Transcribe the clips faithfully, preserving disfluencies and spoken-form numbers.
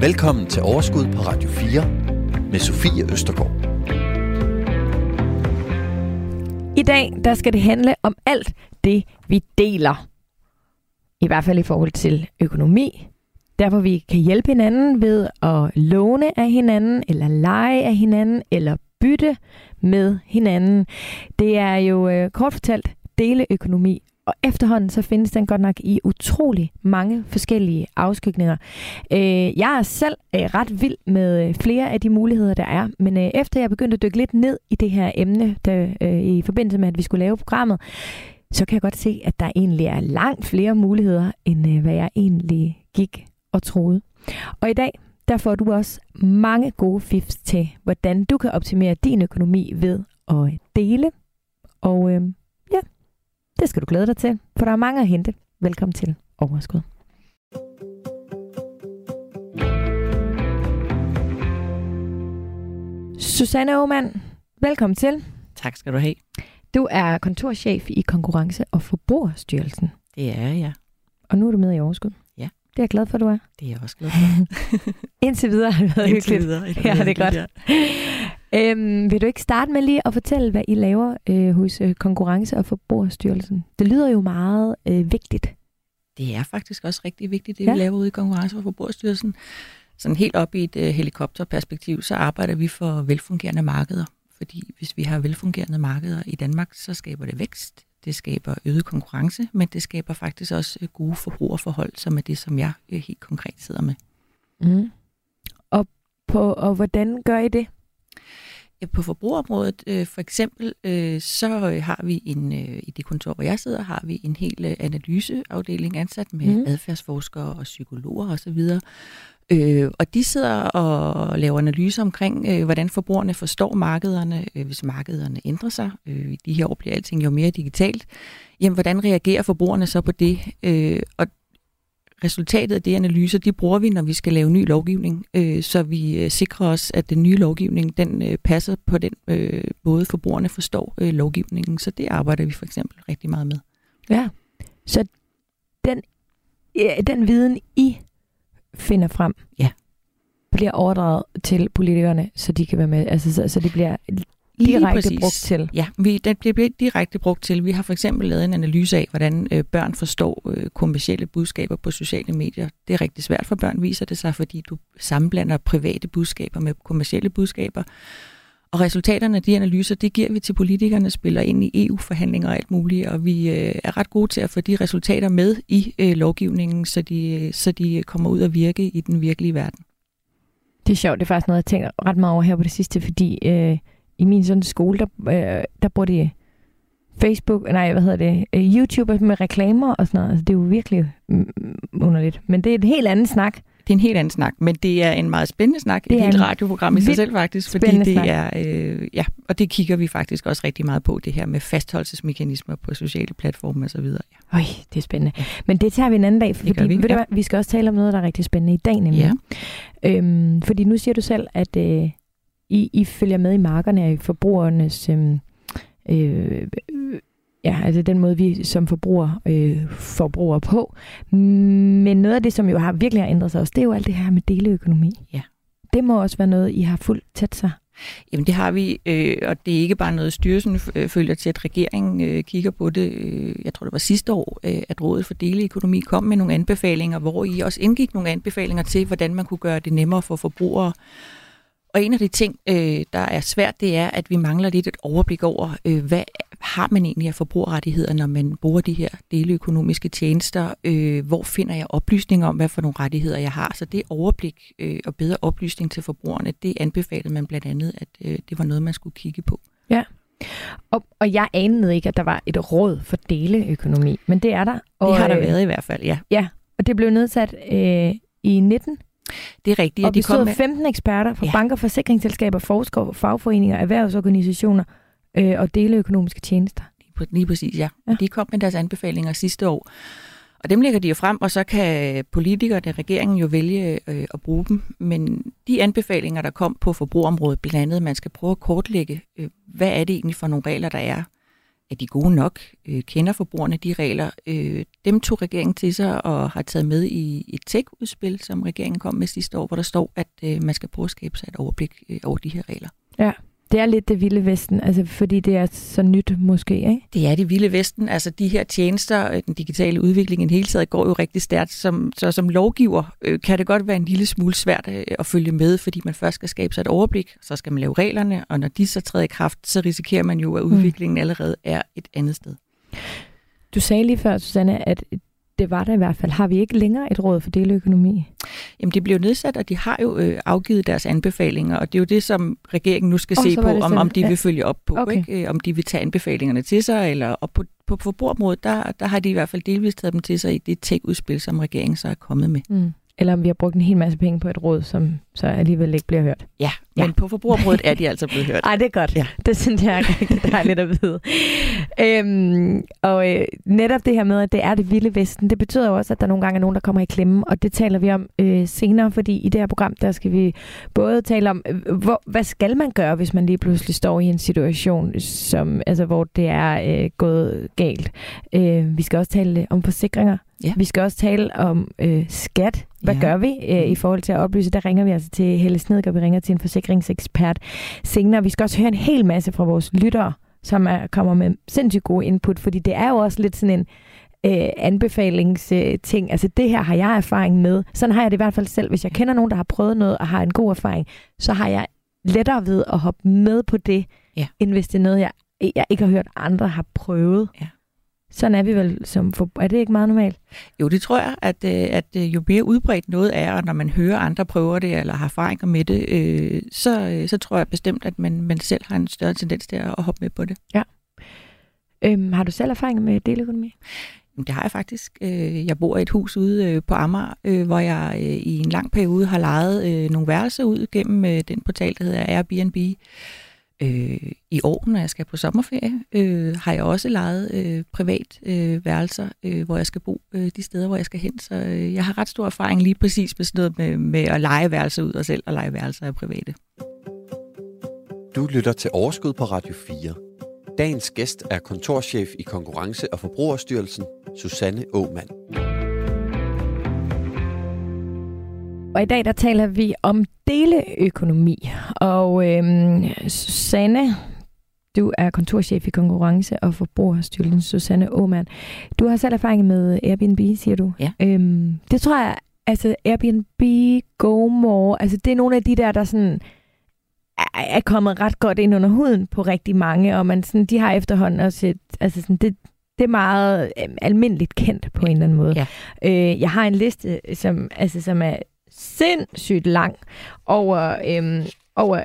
Velkommen til Overskud på Radio fire med Sofie Østergaard. I dag der skal det handle om alt det, vi deler. I hvert fald i forhold til økonomi. Der hvor vi kan hjælpe hinanden ved at låne af hinanden, eller lege af hinanden, eller bytte med hinanden. Det er jo øh, kort fortalt deleøkonomi. Og efterhånden så findes den godt nok i utrolig mange forskellige afskygninger. Øh, jeg er selv øh, ret vild med øh, flere af de muligheder, der er. Men øh, efter jeg begyndte at dykke lidt ned i det her emne, der, øh, i forbindelse med, at vi skulle lave programmet, så kan jeg godt se, at der egentlig er langt flere muligheder, end øh, hvad jeg egentlig gik og troede. Og i dag, der får du også mange gode fifs til, hvordan du kan optimere din økonomi ved at dele. Og øh, ja... Det skal du glæde dig til, for der er mange at hente. Velkommen til Overskud. Susanne Aumann, velkommen til. Tak skal du have. Du er kontorchef i Konkurrence- og Forbrugerstyrelsen. Det er jeg. Og nu er du med i Overskud. Ja. Det er jeg glad for, du er. Det er jeg også glad for. Indtil videre har det været hyggeligt. Videre, det ja, det er godt. Ja. Øhm, vil du ikke starte med lige at fortælle, hvad I laver øh, hos Konkurrence- og Forbrugerstyrelsen? Det lyder jo meget øh, vigtigt. Det er faktisk også rigtig vigtigt, det ja. vi laver ude i Konkurrence- og Forbrugerstyrelsen. Sådan helt op i et øh, helikopterperspektiv, så arbejder vi for velfungerende markeder. Fordi hvis vi har velfungerende markeder i Danmark, så skaber det vækst, det skaber øget konkurrence, men det skaber faktisk også gode forbrugerforhold, som er det, som jeg øh, helt konkret sidder med. Mm. Og, på, og hvordan gør I det? På forbrugerområdet øh, for eksempel, øh, så har vi en, øh, i det kontor, hvor jeg sidder, har vi en hel øh, analyseafdeling ansat med mm. adfærdsforskere og psykologer osv. Øh, og de sidder og laver analyser omkring, øh, hvordan forbrugerne forstår markederne, øh, hvis markederne ændrer sig. Øh, I de her år bliver alting jo mere digitalt. Jamen, hvordan reagerer forbrugerne så på det? Øh, og resultatet af de analyser, de bruger vi, når vi skal lave ny lovgivning, øh, så vi øh, sikrer os, at den nye lovgivning, den øh, passer på den øh, måde forbrugerne forstår øh, lovgivningen. Så det arbejder vi for eksempel rigtig meget med. Ja, så den, ja, den viden, I finder frem, ja. bliver overdraget til politikerne, så de kan være med, altså så, så det bliver... Direkte brugt til. Ja, vi, det bliver direkte brugt til. Vi har for eksempel lavet en analyse af, hvordan øh, børn forstår øh, kommercielle budskaber på sociale medier. Det er rigtig svært for børn, viser det sig, fordi du sammenblander private budskaber med kommercielle budskaber. Og resultaterne af de analyser, det giver vi til politikerne, spiller ind i E U-forhandlinger og alt muligt, og vi øh, er ret gode til at få de resultater med i øh, lovgivningen, så de, så de kommer ud og virke i den virkelige verden. Det er sjovt, det er faktisk noget, jeg tænker ret meget over her på det sidste, fordi... Øh I min sådan skole, der, øh, der bruger de Facebook, nej, hvad hedder det, YouTube med reklamer og sådan noget. Altså, det er jo virkelig mm, underligt. Men det er en helt anden snak. Det er en helt anden snak, men det er en meget spændende snak. Det er et radioprogram i sig selv faktisk, fordi det snak. er, øh, ja, og det kigger vi faktisk også rigtig meget på, det her med fastholdelsesmekanismer på sociale platforme og så videre. Øj, ja. det er spændende. Men det tager vi en anden dag, fordi vi. Ved ja. du, vi skal også tale om noget, der er rigtig spændende i dag nemlig. Ja. Øhm, fordi nu siger du selv, at... Øh, I, I følger med i markerne og i forbrugernes, øh, øh, ja, altså den måde, vi som forbruger øh, forbruger på. Men noget af det, som jo har virkelig har ændret sig også, det er jo alt det her med deleøkonomi. Ja. Det må også være noget, I har fuldt tæt sig. Jamen det har vi, øh, og det er ikke bare noget, styrelsen følger til, at regeringen øh, kigger på det. Øh, jeg tror, det var sidste år, øh, at Rådet for deleøkonomi kom med nogle anbefalinger, hvor I også indgik nogle anbefalinger til, hvordan man kunne gøre det nemmere for forbrugere. Og en af de ting, øh, der er svært, det er, at vi mangler lidt et overblik over, øh, hvad har man egentlig af forbrugerrettigheder, når man bruger de her deleøkonomiske tjenester? Øh, hvor finder jeg oplysninger om, hvad for nogle rettigheder jeg har? Så det overblik øh, og bedre oplysning til forbrugerne, det anbefalede man blandt andet, at øh, det var noget, man skulle kigge på. Ja, og, og jeg anede ikke, at der var et råd for deleøkonomi, men det er der. Og, det har der øh, været i hvert fald, ja. Ja, og det blev nedsat øh, i nitten. Det er rigtigt, og de kom med femten eksperter fra ja. banker, forsikringsselskaber, forskere, fagforeninger, erhvervsorganisationer øh, og deleøkonomiske tjenester. Lige præcis, ja. ja. De kom med deres anbefalinger sidste år, og dem lægger de jo frem, og så kan politikerne, regeringen jo vælge øh, at bruge dem. Men de anbefalinger, der kom på forbrugerområdet, blandt andet, man skal prøve at kortlægge, øh, hvad er det egentlig for nogle regler, der er. at de er gode nok, øh, kender forbrugerne de regler. Øh, dem tog regeringen til sig og har taget med i et tech-udspil, som regeringen kom med sidste år, hvor der står, at øh, man skal prøve at skabe sig et overblik øh, over de her regler. Ja, det er lidt det vilde vesten, altså, fordi det er så nyt måske, ikke? Det er det vilde vesten. Altså de her tjenester, den digitale udvikling i det hele taget går jo rigtig stærkt. Som, så som lovgiver øh, kan det godt være en lille smule svært øh, at følge med, fordi man først skal skabe sig et overblik, så skal man lave reglerne, og når de så træder i kraft, så risikerer man jo, at udviklingen mm. allerede er et andet sted. Du sagde lige før, Susanne, at det var der i hvert fald. Har vi ikke længere et råd for deleøkonomi? Jamen, det blev nedsat, og de har jo øh, afgivet deres anbefalinger, og det er jo det, som regeringen nu skal oh, se på, om, om de ja. vil følge op på, okay. ikke? Om de vil tage anbefalingerne til sig, eller og på, på forbrugerområdet, der, der har de i hvert fald delvis taget dem til sig i det tech-udspil, som regeringen så er kommet med. Mm. Eller om vi har brugt en hel masse penge på et råd, som så alligevel ikke bliver hørt. Ja, ja. Men på forbrugerområdet er de altså blevet hørt. Ej, det er godt. Ja. Det synes jeg er rigtig dejligt at vide. Øhm, og øh, netop det her med, at det er det vilde vesten, det betyder jo også, at der nogle gange er nogen, der kommer i klemme, og det taler vi om øh, senere, fordi i det her program, der skal vi både tale om, øh, hvor, hvad skal man gøre, hvis man lige pludselig står i en situation, som, altså, hvor det er øh, gået galt. Øh, vi skal også tale om forsikringer. Ja. Vi skal også tale om øh, skat. Hvad ja. gør vi øh, i forhold til at oplyse? Der ringer vi altså til Helle Snedgård, vi ringer til en forsikringsekspert senere. Vi skal også høre en hel masse fra vores lyttere, som er, kommer med sindssygt gode input, fordi det er jo også lidt sådan en øh, anbefalingsting. Øh, altså det her har jeg erfaring med. Sådan har jeg det i hvert fald selv. Hvis jeg kender nogen, der har prøvet noget og har en god erfaring, så har jeg lettere ved at hoppe med på det, ja. end hvis det er noget, jeg, jeg ikke har hørt andre har prøvet. Ja. Sådan er vi vel som forbrugere. Er det ikke meget normalt? Jo, det tror jeg, at, at jo mere udbredt noget er, og når man hører andre prøver det, eller har erfaringer med det, øh, så, så tror jeg bestemt, at man, man selv har en større tendens til at hoppe med på det. Ja. Øhm, har du selv erfaringer med deleøkonomi? Det har jeg faktisk. Jeg bor i et hus ude på Amager, hvor jeg i en lang periode har lejet nogle værelser ud gennem den portal, der hedder Airbnb. Øh, I år, når jeg skal på sommerferie, øh, har jeg også lejet øh, privat øh, værelser, øh, hvor jeg skal bo øh, de steder, hvor jeg skal hen. Så øh, jeg har ret stor erfaring lige præcis med sådan noget med, med at leje værelser ud og selv og leje værelser af private. Du lytter til Overskud på Radio fire. Dagens gæst er kontorchef i Konkurrence- og Forbrugerstyrelsen, Susanne Aumann. Og i dag, der taler vi om deleøkonomi. Og øhm, Susanne, du er kontorchef i Konkurrence- og Forbrugerstyrelsen, Susanne Aumann. Du har selv erfaring med Airbnb, siger du. Ja. Øhm, det tror jeg, altså Airbnb, GoMore, altså det er nogle af de der, der sådan er kommet ret godt ind under huden på rigtig mange, og man sådan, de har efterhånden også et, altså sådan det... Det er meget øh, almindeligt kendt på en eller anden måde. Ja. Øh, jeg har en liste, som, altså, som er sindssygt lang over, øh, over,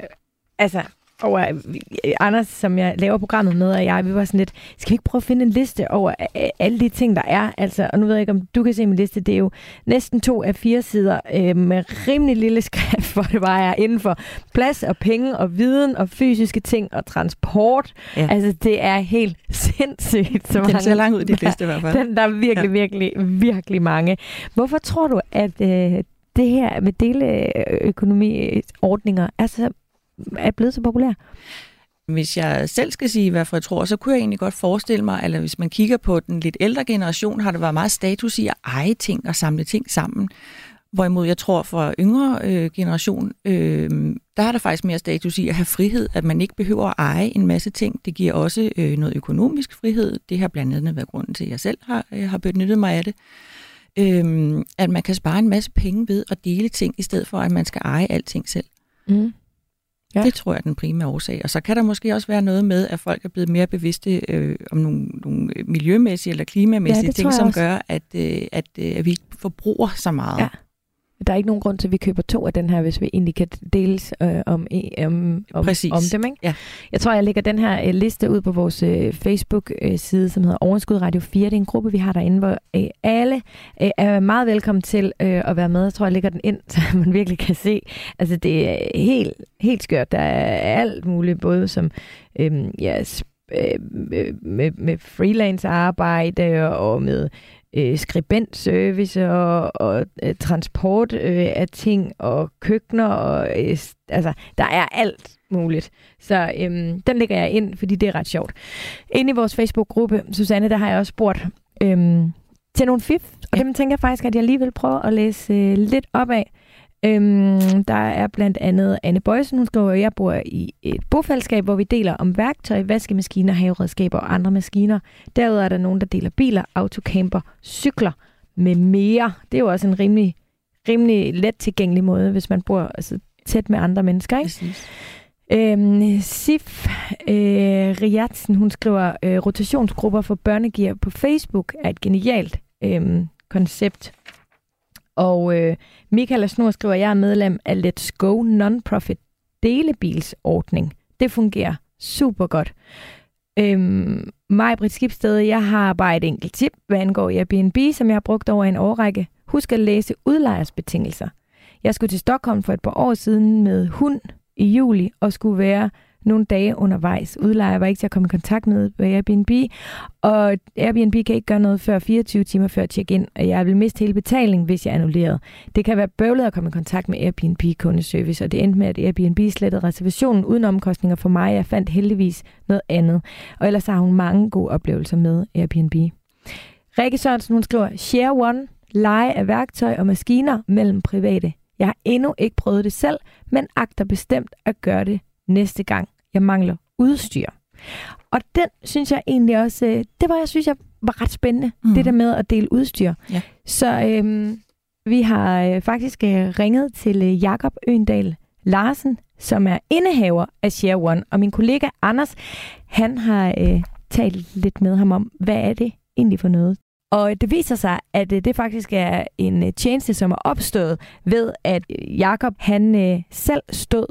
altså, over øh, Anders, som jeg laver programmet med, og jeg, vi var sådan lidt, skal vi ikke prøve at finde en liste over øh, alle de ting, der er? Altså, og nu ved jeg ikke, om du kan se min liste, det er jo næsten to af fire sider øh, med rimelig lille skrift, hvor det bare er inden for plads og penge og viden og fysiske ting og transport. Ja. Altså, det er helt sindssygt. Så den ser langt ud, de liste i hvert fald. Den, der er virkelig, ja. virkelig, virkelig mange. Hvorfor tror du, at øh, det her med deleøkonomiordninger er så er blevet så populær? Hvis jeg selv skal sige, hvad jeg tror, så kunne jeg egentlig godt forestille mig, eller hvis man kigger på den lidt ældre generation, har det været meget status i at eje ting og samle ting sammen. Hvorimod jeg tror, for yngre øh, generation, øh, der har der faktisk mere status i at have frihed, at man ikke behøver at eje en masse ting. Det giver også øh, noget økonomisk frihed. Det har blandt andet været grunden til, at jeg selv har, øh, har benyttet mig af det. Øhm, at man kan spare en masse penge ved at dele ting, i stedet for, at man skal eje alting selv. Mm. Ja. Det tror jeg er den primære årsag. Og så kan der måske også være noget med, at folk er blevet mere bevidste øh, om nogle, nogle miljømæssige eller klimamæssige ja, ting, som gør, at, øh, at, øh, at vi ikke forbruger så meget. Ja. Der er ikke nogen grund til, at vi køber to af den her, hvis vi egentlig kan deles øh, om, om, om, om dem. Ikke? Ja. Jeg tror, jeg lægger den her øh, liste ud på vores øh, Facebook-side, som hedder Overskud Radio fire. Det er en gruppe, vi har derinde, hvor øh, alle øh, er meget velkommen til øh, at være med. Jeg tror, jeg lægger den ind, så man virkelig kan se. Altså, det er helt, helt skørt. Der er alt muligt, både som øh, ja, med, med freelance-arbejde og med Øh, skribentservice og, og øh, transport øh, af ting og køkkener og øh, altså der er alt muligt. Så øhm, den lægger jeg ind, fordi det er ret sjovt. Inde i vores Facebook-gruppe, Susanne, der har jeg også spurgt øhm, til nogle fif, og dem tænker jeg faktisk, at jeg lige vil prøve at læse øh, lidt op af. Øhm, der er blandt andet Anne Bøjsen, hun skriver, jeg bor i et bofællesskab, hvor vi deler om værktøj, vaskemaskiner, haveredskaber og andre maskiner. Derudover er der nogen, der deler biler, autocamper, cykler med mere. Det er jo også en rimelig, rimelig let tilgængelig måde, hvis man bor altså, tæt med andre mennesker, ikke? Øhm, Sif øh, Riadsen, hun skriver, øh, rotationsgrupper for børnegear på Facebook er et genialt øh, koncept. Og øh, Michael Snor skriver, jeg er medlem af Let's Go non-profit delebilsordning. Det fungerer super godt. Øhm, mig, Britt Skibsted, jeg har bare et enkelt tip, hvad angår Airbnb, som jeg har brugt over en årrække. Husk at læse udlejersbetingelser. Jeg skulle til Stockholm for et par år siden med hund i juli og skulle være nogle dage undervejs. Udlejer var ikke til at komme i kontakt med på Airbnb, og Airbnb kan ikke gøre noget før fireogtyve timer før check-in, og jeg vil miste hele betalingen, hvis jeg annullerede. Det kan være bøvlet at komme i kontakt med Airbnb-kundeservice, og det endte med, at Airbnb slettede reservationen uden omkostninger for mig. Jeg fandt heldigvis noget andet, og ellers har hun mange gode oplevelser med Airbnb. Rikke Sørensen, hun skriver, ShareOne, leje af værktøj og maskiner mellem private. Jeg har endnu ikke prøvet det selv, men agter bestemt at gøre det næste gang. Jeg mangler udstyr. Og den synes jeg egentlig også, det var, jeg synes, jeg var ret spændende, mm. det der med at dele udstyr. Ja. Så øhm, vi har faktisk ringet til Jakob Øendal Larsen, som er indehaver af ShareOne, og min kollega Anders, han har øh, talt lidt med ham om, hvad er det egentlig for noget? Og det viser sig, at det faktisk er en tjeneste, som er opstået ved, at Jakob han øh, selv stod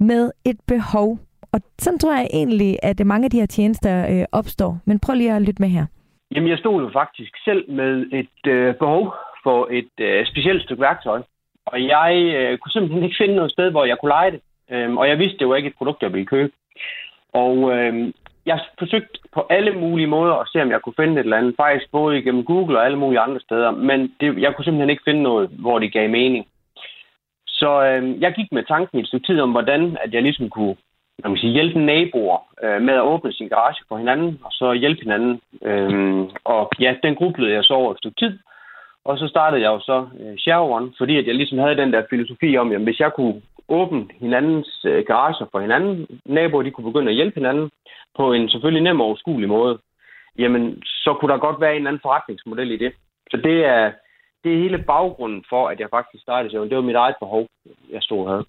med et behov. Og sådan tror jeg egentlig, at mange af de her tjenester øh, opstår. Men prøv lige at lytte med her. Jamen, jeg stod jo faktisk selv med et øh, behov for et øh, specielt stykke værktøj. Og jeg øh, kunne simpelthen ikke finde noget sted, hvor jeg kunne leje det. Øhm, og jeg vidste, det var ikke et produkt, jeg ville købe. Og øh, jeg forsøgte på alle mulige måder at se, om jeg kunne finde et eller andet. Faktisk både igennem Google og alle mulige andre steder. Men det, jeg kunne simpelthen ikke finde noget, hvor det gav mening. Så øh, jeg gik med tanken i et stykke tid om, hvordan at jeg ligesom kunne man sige, hjælpe naboer øh, med at åbne sin garage for hinanden, og så hjælpe hinanden. Øh, og ja, den grublede jeg så over et stykke tid, og så startede jeg jo så øh, ShareOne, fordi at jeg ligesom havde den der filosofi om, at hvis jeg kunne åbne hinandens øh, garager for hinanden, naboer de kunne begynde at hjælpe hinanden på en selvfølgelig nem og overskuelig måde, jamen så kunne der godt være en eller anden forretningsmodel i det. Så det er... Det er hele baggrunden for, at jeg faktisk startede ShareOne. Det var mit eget behov, jeg stod og havde.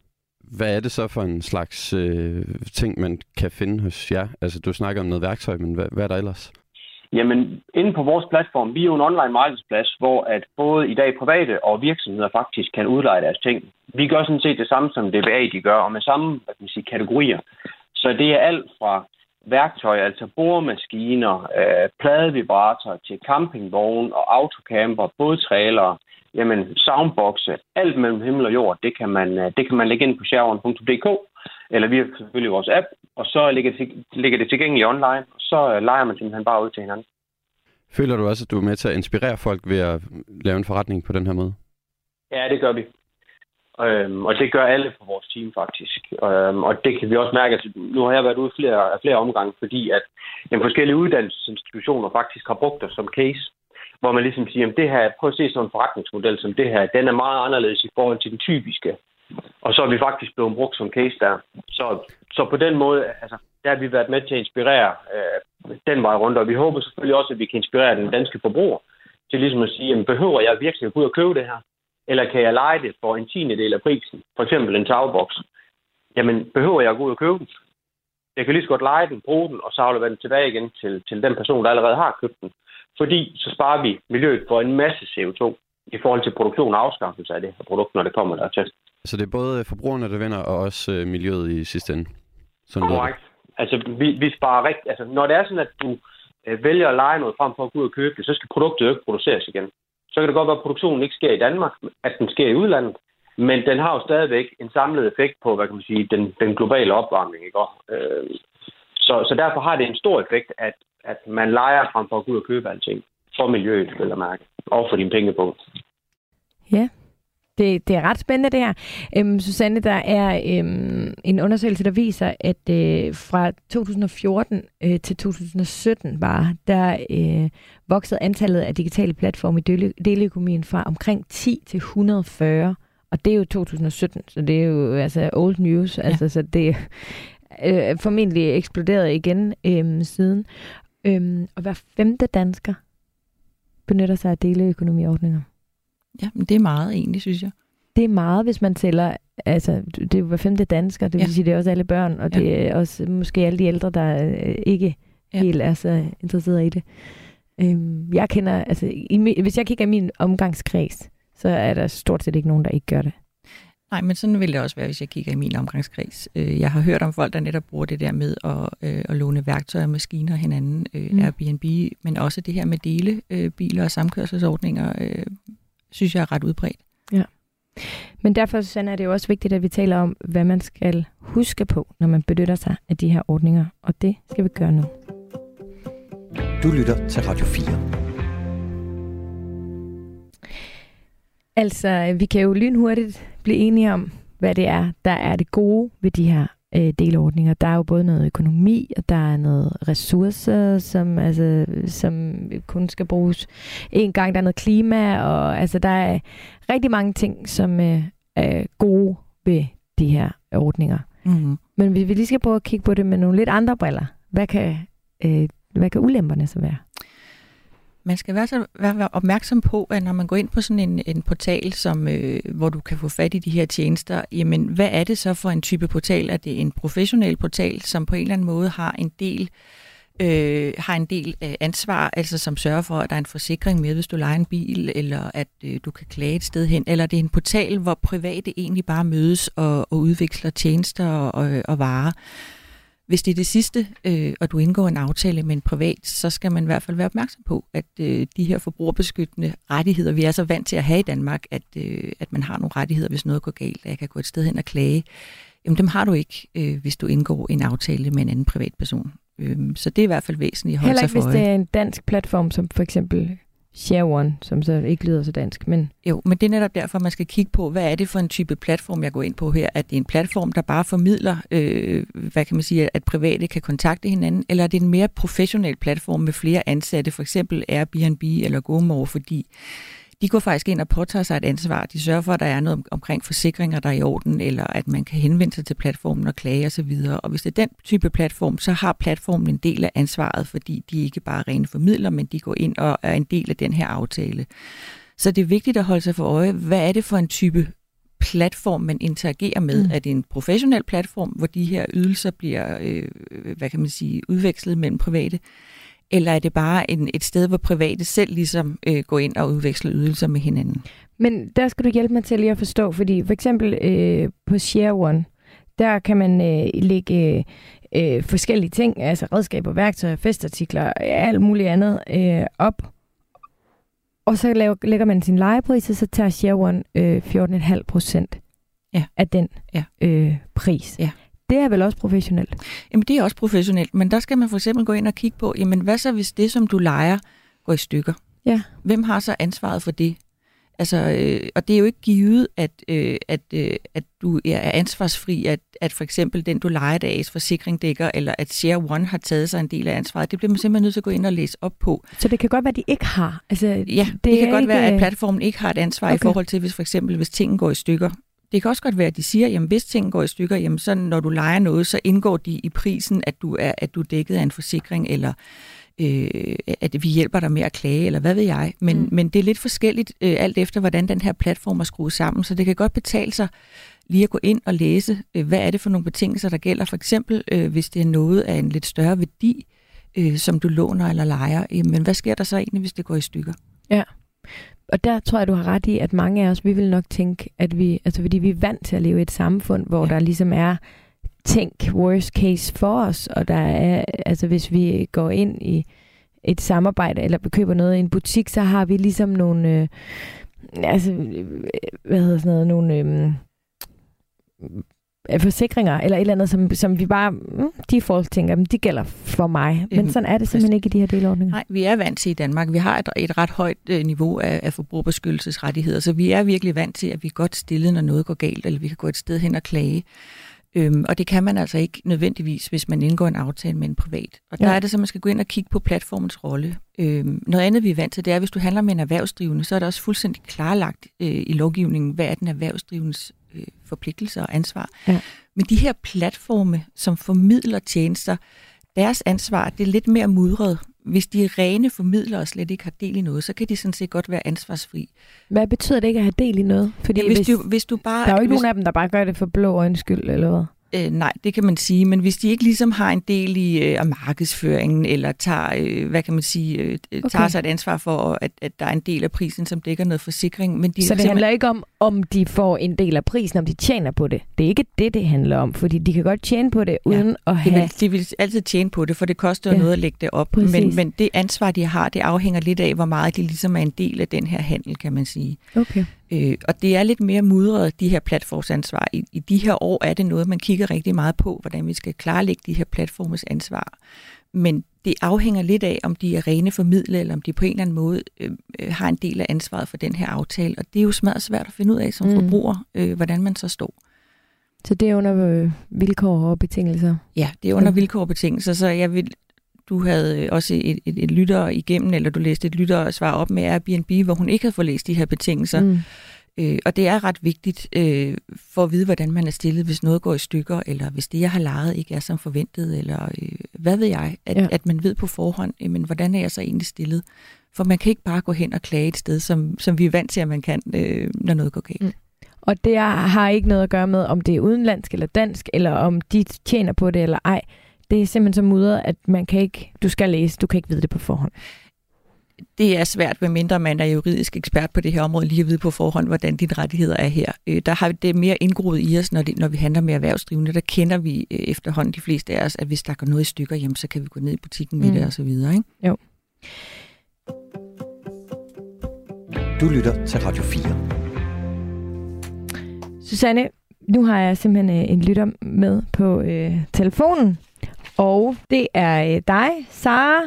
Hvad er det så for en slags øh, ting, man kan finde hos jer? Altså, du snakker om noget værktøj, men hvad, hvad er der ellers? Jamen, inde på vores platform, vi er jo en online markedsplads, hvor at både i dag private og virksomheder faktisk kan udleje deres ting. Vi gør sådan set det samme, som D B A de gør, og med samme hvad kan man sige, kategorier. Så det er alt fra værktøj, altså boremaskiner, øh, pladevibrator til campingvogn og autocamper, bådtrailere, jamen soundboxe, alt mellem himmel og jord, det kan man, det kan man lægge ind på shareone punktum d k, eller via selvfølgelig vores app, og så ligger det, ligger det tilgængeligt online, og så leger man simpelthen bare ud til hinanden. Føler du også, at du er med til at inspirere folk ved at lave en forretning på den her måde? Ja, det gør vi. Øhm, og det gør alle på vores team faktisk. Øhm, og det kan vi også mærke, at nu har jeg været ude flere, af flere omgange, fordi at de forskellige uddannelsesinstitutioner faktisk har brugt os som case, hvor man ligesom siger, at det her, prøv at se sådan en forretningsmodel som det her, den er meget anderledes i forhold til den typiske. Og så er vi faktisk blevet brugt som case der. Så, så på den måde, altså, der har vi været med til at inspirere øh, den vej rundt, og vi håber selvfølgelig også, at vi kan inspirere den danske forbruger til ligesom at sige, jamen, behøver jeg virkelig at gå ud og købe det her? Eller kan jeg lege det for en tiende del af prisen? For eksempel en tagboks. Jamen, behøver jeg at gå ud og købe den? Jeg kan lige så godt lege den, bruge den, og så aflevere den tilbage igen til, til den person, der allerede har købt den. Fordi så sparer vi miljøet for en masse C O to i forhold til produktion og afskaffelse af det her produkt, når det kommer der til. Så det er både forbrugerne, der vinder, og også miljøet i sidste ende? Korrekt. Altså, vi, vi sparer rigtigt. Altså, når det er sådan, at du vælger at lege noget frem for at gå ud og købe det, så skal produktet jo ikke produceres igen. Så kan det godt være, at produktionen ikke sker i Danmark, at den sker i udlandet, men den har jo stadigvæk en samlet effekt på, hvad kan man sige, den, den globale opvarmning, ikke? Øh, så, så derfor har det en stor effekt, at, at man leger frem for at gå ud og købe alting for miljøet, vil jeg mærke, og for dine penge på. Ja, Det, det er ret spændende det her. Øhm, Susanne, der er øhm, en undersøgelse, der viser, at øh, fra to tusind og fjorten øh, til to tusind og sytten var, der øh, voksede antallet af digitale platforme i dele- deleøkonomien fra omkring ti til et hundrede og fyrre. Og det er jo to tusind og sytten, så det er jo altså old news. Ja. Altså, så det er øh, formentlig eksploderet igen øh, siden. Øh, og hver femte dansker benytter sig af deleøkonomiordninger. Ja, men det er meget egentlig, synes jeg. Det er meget, hvis man tæller, altså det er jo hver femte dansker, det vil ja. sige, det er også alle børn, og ja. det er også måske alle de ældre, der øh, ikke ja. helt er så interesserede i det. Øhm, jeg kender, altså i, hvis jeg kigger i min omgangskreds, så er der stort set ikke nogen, der ikke gør det. Nej, men sådan vil det også være, hvis jeg kigger i min omgangskreds. Jeg har hørt om folk, der netop bruger det der med at, øh, at låne værktøjer og maskiner hinanden, øh, mm. Airbnb, men også det her med delebiler øh, og samkørselsordninger, øh, synes jeg er ret udbredt. Ja. Men derfor, Susanne, er det jo også vigtigt, at vi taler om, hvad man skal huske på, når man benytter sig af de her ordninger. Og det skal vi gøre nu. Du lytter til Radio fire. Altså, vi kan jo lynhurtigt blive enige om, hvad det er, der er det gode ved de her øh, delordninger. Der er jo både noget økonomi, og der er noget ressourcer, som, altså, som kun skal bruges en gang. Der er noget klima, og altså, der er rigtig mange ting, som øh, er gode ved de her ordninger. Mm-hmm. Men hvis vi lige skal prøve at kigge på det med nogle lidt andre briller, hvad kan, øh, hvad kan ulemperne så være? Man skal være, så, være opmærksom på, at når man går ind på sådan en, en portal, som, øh, hvor du kan få fat i de her tjenester, jamen hvad er det så for en type portal? Er det en professionel portal, som på en eller anden måde har en del, øh, har en del øh, ansvar, altså som sørger for, at der er en forsikring med, hvis du lejer en bil, eller at øh, du kan klage et sted hen? Eller er det en portal, hvor private egentlig bare mødes og, og udveksler tjenester og, og varer? Hvis det er det sidste, øh, og du indgår en aftale med en privat, så skal man i hvert fald være opmærksom på, at øh, de her forbrugerbeskyttende rettigheder, vi er så vant til at have i Danmark, at, øh, at man har nogle rettigheder, hvis noget går galt, at jeg kan gå et sted hen og klage. Jamen dem har du ikke, øh, hvis du indgår en aftale med en anden privatperson. Øh, så det er i hvert fald væsentligt at holde sig for øje. Heller ikke, hvis det er en dansk platform, som for eksempel ShareOne, som så ikke lyder så dansk. Men... Jo, men det er netop derfor, man skal kigge på, hvad er det for en type platform, jeg går ind på her? Er det en platform, der bare formidler, øh, hvad kan man sige, at private kan kontakte hinanden? Eller er det en mere professionel platform med flere ansatte, for eksempel Airbnb eller GoMore, fordi de går faktisk ind og påtager sig et ansvar. De sørger for, at der er noget omkring forsikringer, der er i orden, eller at man kan henvende sig til platformen og klage osv. Og hvis det er den type platform, så har platformen en del af ansvaret, fordi de ikke bare rene formidler, men de går ind og er en del af den her aftale. Så det er vigtigt at holde sig for øje, hvad er det for en type platform, man interagerer med? Mm. Er det en professionel platform, hvor de her ydelser bliver, øh, hvad kan man sige, udvekslet mellem private? Eller er det bare en, et sted, hvor private selv ligesom øh, går ind og udveksler ydelser med hinanden? Men der skal du hjælpe mig til lige at forstå, fordi for eksempel øh, på ShareOne, der kan man øh, lægge øh, forskellige ting, altså redskaber, værktøjer, festartikler og alt muligt andet øh, op. Og så laver, lægger man sin lejepris, og så tager ShareOne øh, fjorten komma fem procent ja. af den ja. øh, pris. Ja. Det er vel også professionelt? Jamen, det er også professionelt, men der skal man for eksempel gå ind og kigge på, jamen, hvad så hvis det, som du lejer, går i stykker? Ja. Hvem har så ansvaret for det? Altså, øh, og det er jo ikke givet, at, øh, at, øh, at du er ansvarsfri, at, at for eksempel den, du lejer dags forsikring dækker, eller at ShareOne har taget sig en del af ansvaret. Det bliver man simpelthen nødt til at gå ind og læse op på. Så det kan godt være, at de ikke har? Altså, ja, det, det kan godt ikke... være, at platformen ikke har et ansvar okay. i forhold til, hvis for eksempel, hvis tingene går i stykker. Det kan også godt være, at de siger, jamen hvis ting går i stykker, jamen så når du lejer noget, så indgår de i prisen, at du er, at du er dækket af en forsikring, eller øh, at vi hjælper dig med at klage, eller hvad ved jeg. Men, mm. men det er lidt forskelligt, øh, alt efter hvordan den her platform er skruet sammen, så det kan godt betale sig lige at gå ind og læse, øh, hvad er det for nogle betingelser, der gælder. For eksempel, øh, hvis det er noget af en lidt større værdi, øh, som du låner eller lejer, jamen hvad sker der så egentlig, hvis det går i stykker? Ja. Og der tror jeg, du har ret i, at mange af os, vi vil nok tænke, at vi, altså fordi vi er vant til at leve i et samfund, hvor ja. der ligesom er, tænk worst case for os, og der er, altså hvis vi går ind i et samarbejde, eller køber noget i en butik, så har vi ligesom nogle, øh, altså, hvad hedder sådan noget, nogle, øh, forsikringer eller et eller andet, som, som vi bare, mm, de folk tænker, de gælder for mig. Men sådan er det simpelthen ikke i de her delordninger. Nej, vi er vant til i Danmark. Vi har et, et ret højt niveau af, af forbrugerbeskyttelsesrettigheder, så vi er virkelig vant til, at vi er godt stillet, når noget går galt, eller vi kan gå et sted hen og klage. Øhm, og det kan man altså ikke nødvendigvis, hvis man indgår en aftale med en privat. Og der ja. er det så, man skal gå ind og kigge på platformens rolle. Øhm, noget andet, vi er vant til, det er, at hvis du handler med en erhvervsdrivende, så er det også fuldstændig klarlagt øh, i lovgivningen, hvad er den erhvervsdrivendes øh, forpligtelser og ansvar. Ja. Men de her platforme, som formidler tjenester, deres ansvar, det er lidt mere mudret. Hvis de rene formidler og slet ikke har del i noget, så kan de sådan set godt være ansvarsfri. Hvad betyder det ikke at have del i noget? Fordi ja, hvis, hvis, du, hvis du bare, der er jo ikke hvis, nogen af dem, der bare gør det for blå øjnes skyld, eller hvad? Øh, nej, det kan man sige. Men hvis de ikke ligesom har en del i øh, markedsføringen, eller tager, øh, hvad kan man sige, øh, okay. tager sig et ansvar for, at, at der er en del af prisen, som dækker noget forsikring. Men de så det simpelthen... handler ikke om, om de får en del af prisen, om de tjener på det. Det er ikke det, det handler om, fordi de kan godt tjene på det, uden ja, at have... Vil, de vil altid tjene på det, for det koster ja, noget at lægge det op. Men, men det ansvar, de har, det afhænger lidt af, hvor meget de ligesom er en del af den her handel, kan man sige. Okay. Øh, og det er lidt mere mudret, de her platformsansvar. I, I de her år er det noget, man kigger rigtig meget på, hvordan vi skal klarlægge de her platformes ansvar. Men det afhænger lidt af, om de er rene formidlet, eller om de på en eller anden måde øh, har en del af ansvaret for den her aftale. Og det er jo smadret svært at finde ud af som mm. forbruger, øh, hvordan man så står. Så det er under vilkår og betingelser? Ja, det er under vilkår og betingelser, så jeg vil... Du havde også et, et, et lytter igennem, eller du læste et lytter og svar op med Airbnb, hvor hun ikke havde fået læst de her betingelser. Mm. Øh, og det er ret vigtigt øh, for at vide, hvordan man er stillet, hvis noget går i stykker, eller hvis det, jeg har lejet, ikke er som forventet, eller øh, hvad ved jeg, at, ja. at man ved på forhånd, øh, men hvordan er jeg så egentlig stillet? For man kan ikke bare gå hen og klage et sted, som, som vi er vant til, at man kan, øh, når noget går galt. Mm. Og det har ikke noget at gøre med, om det er udenlandsk eller dansk, eller om de tjener på det eller ej. Det er simpelthen så mudret, at man kan ikke, du skal læse, du kan ikke vide det på forhånd. Det er svært, medmindre man er juridisk ekspert på det her område, lige at vide på forhånd, hvordan dine rettigheder er her. Øh, der har det mere indgroet i os, når, det, når vi handler med erhvervsdrivende. Der kender vi øh, efterhånden de fleste af os, at hvis der går noget i stykker, jamen, så kan vi gå ned i butikken med mm. det og så videre. Ikke? Jo. Du lytter til Radio fire. Susanne, nu har jeg simpelthen øh, en lytter med på øh, telefonen. Og det er dig, Sara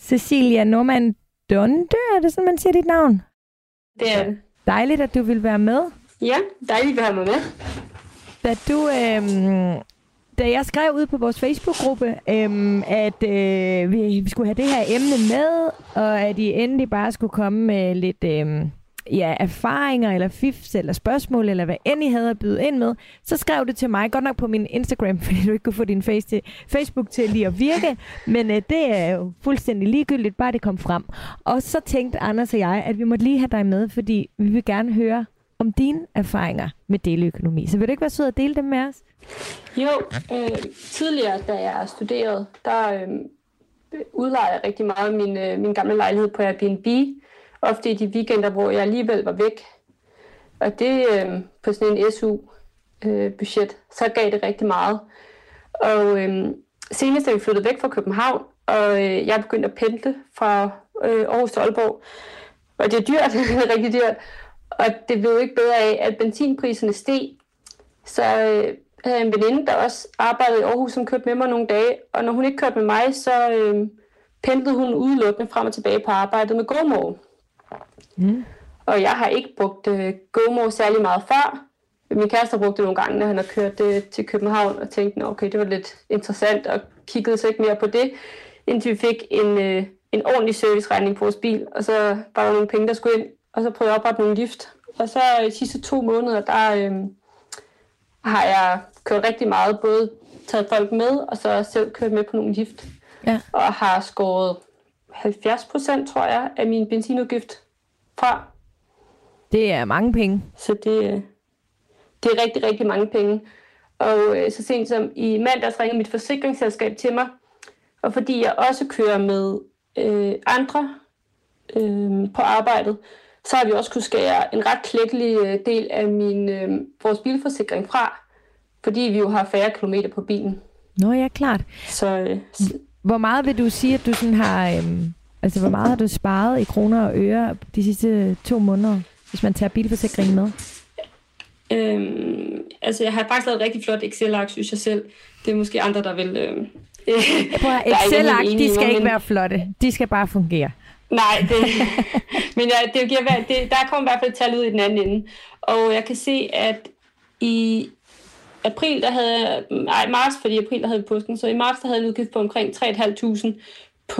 Cecilia Norman Døndø, er det sådan, man siger dit navn? Det er det. Dejligt, at du vil være med. Ja, dejligt at have mig med. Da, du, øhm, da jeg skrev ud på vores Facebook-gruppe, øhm, at øh, vi skulle have det her emne med, og at I endelig bare skulle komme med lidt øhm, ja, erfaringer, eller fifs, eller spørgsmål, eller hvad end I havde at byde ind med, så skrev det til mig, godt nok på min Instagram, fordi du ikke kunne få din face til, Facebook til lige at virke, men øh, det er jo fuldstændig ligegyldigt, bare det kom frem. Og så tænkte Anders og jeg, at vi måtte lige have dig med, fordi vi vil gerne høre om dine erfaringer med deleøkonomi. Så vil du ikke være sød at dele dem med os? Jo, øh, tidligere, da jeg studerede, der øh, udlejede jeg rigtig meget min, øh, min gamle lejlighed på Airbnb, ofte i de weekender, hvor jeg alligevel var væk. Og det øh, på sådan en S U-budget, øh, så gav det rigtig meget. Og øh, senest er vi flyttet væk fra København, og øh, jeg begyndte at pendle fra øh, Aarhus til Aalborg. Og det er dyrt, det er rigtig dyrt. Og det blev ikke bedre af, at benzinpriserne steg. Så øh, havde jeg en veninde, der også arbejdede i Aarhus, som kørte med mig nogle dage. Og når hun ikke kørte med mig, så øh, pendlede hun udelukkende frem og tilbage på arbejdet med GoMore. Mm. Og jeg har ikke brugt øh, GoMore særlig meget før. Min kæreste har brugt det nogle gange, når han har kørt øh, til København, og tænkte, okay, det var lidt interessant, og kiggede så ikke mere på det, indtil vi fik en, øh, en ordentlig serviceregning på vores bil, og så var der nogle penge, der skulle ind, og så prøvede jeg at oprette nogle lift. Og så de sidste to måneder, der øh, har jeg kørt rigtig meget, både taget folk med, og så selv kørt med på nogle lift, ja. Og har skåret halvfjerds procent, tror jeg, af min benzinudgift fra. Det er mange penge. Så det, det er rigtig, rigtig mange penge. Og øh, så sent som i mandags ringede mit forsikringsselskab til mig, og fordi jeg også kører med øh, andre øh, på arbejdet, så har vi også kunnet skære en ret klækkelig øh, del af min, øh, vores bilforsikring fra, fordi vi jo har færre kilometer på bilen. Nå ja, klart. Så, øh, så... Hvor meget vil du sige, at du sådan har... Øh... Altså, hvor meget har du sparet i kroner og øre de sidste to måneder, hvis man tager bilforsikringen med? Øhm, altså jeg har faktisk lavet et rigtig flot Excel-ark, synes jeg selv. Det er måske andre, der vil... Øh, Prøv at Excel-ark, de skal men... ikke være flotte. De skal bare fungere. Nej, det, men jeg, det giver, det, der kom i hvert fald et tal ud i den anden ende. Og jeg kan se, at i april, der havde... Nej, marts, fordi i april, der havde vi påsken. Så i marts, der havde en udgift på omkring tre tusind fem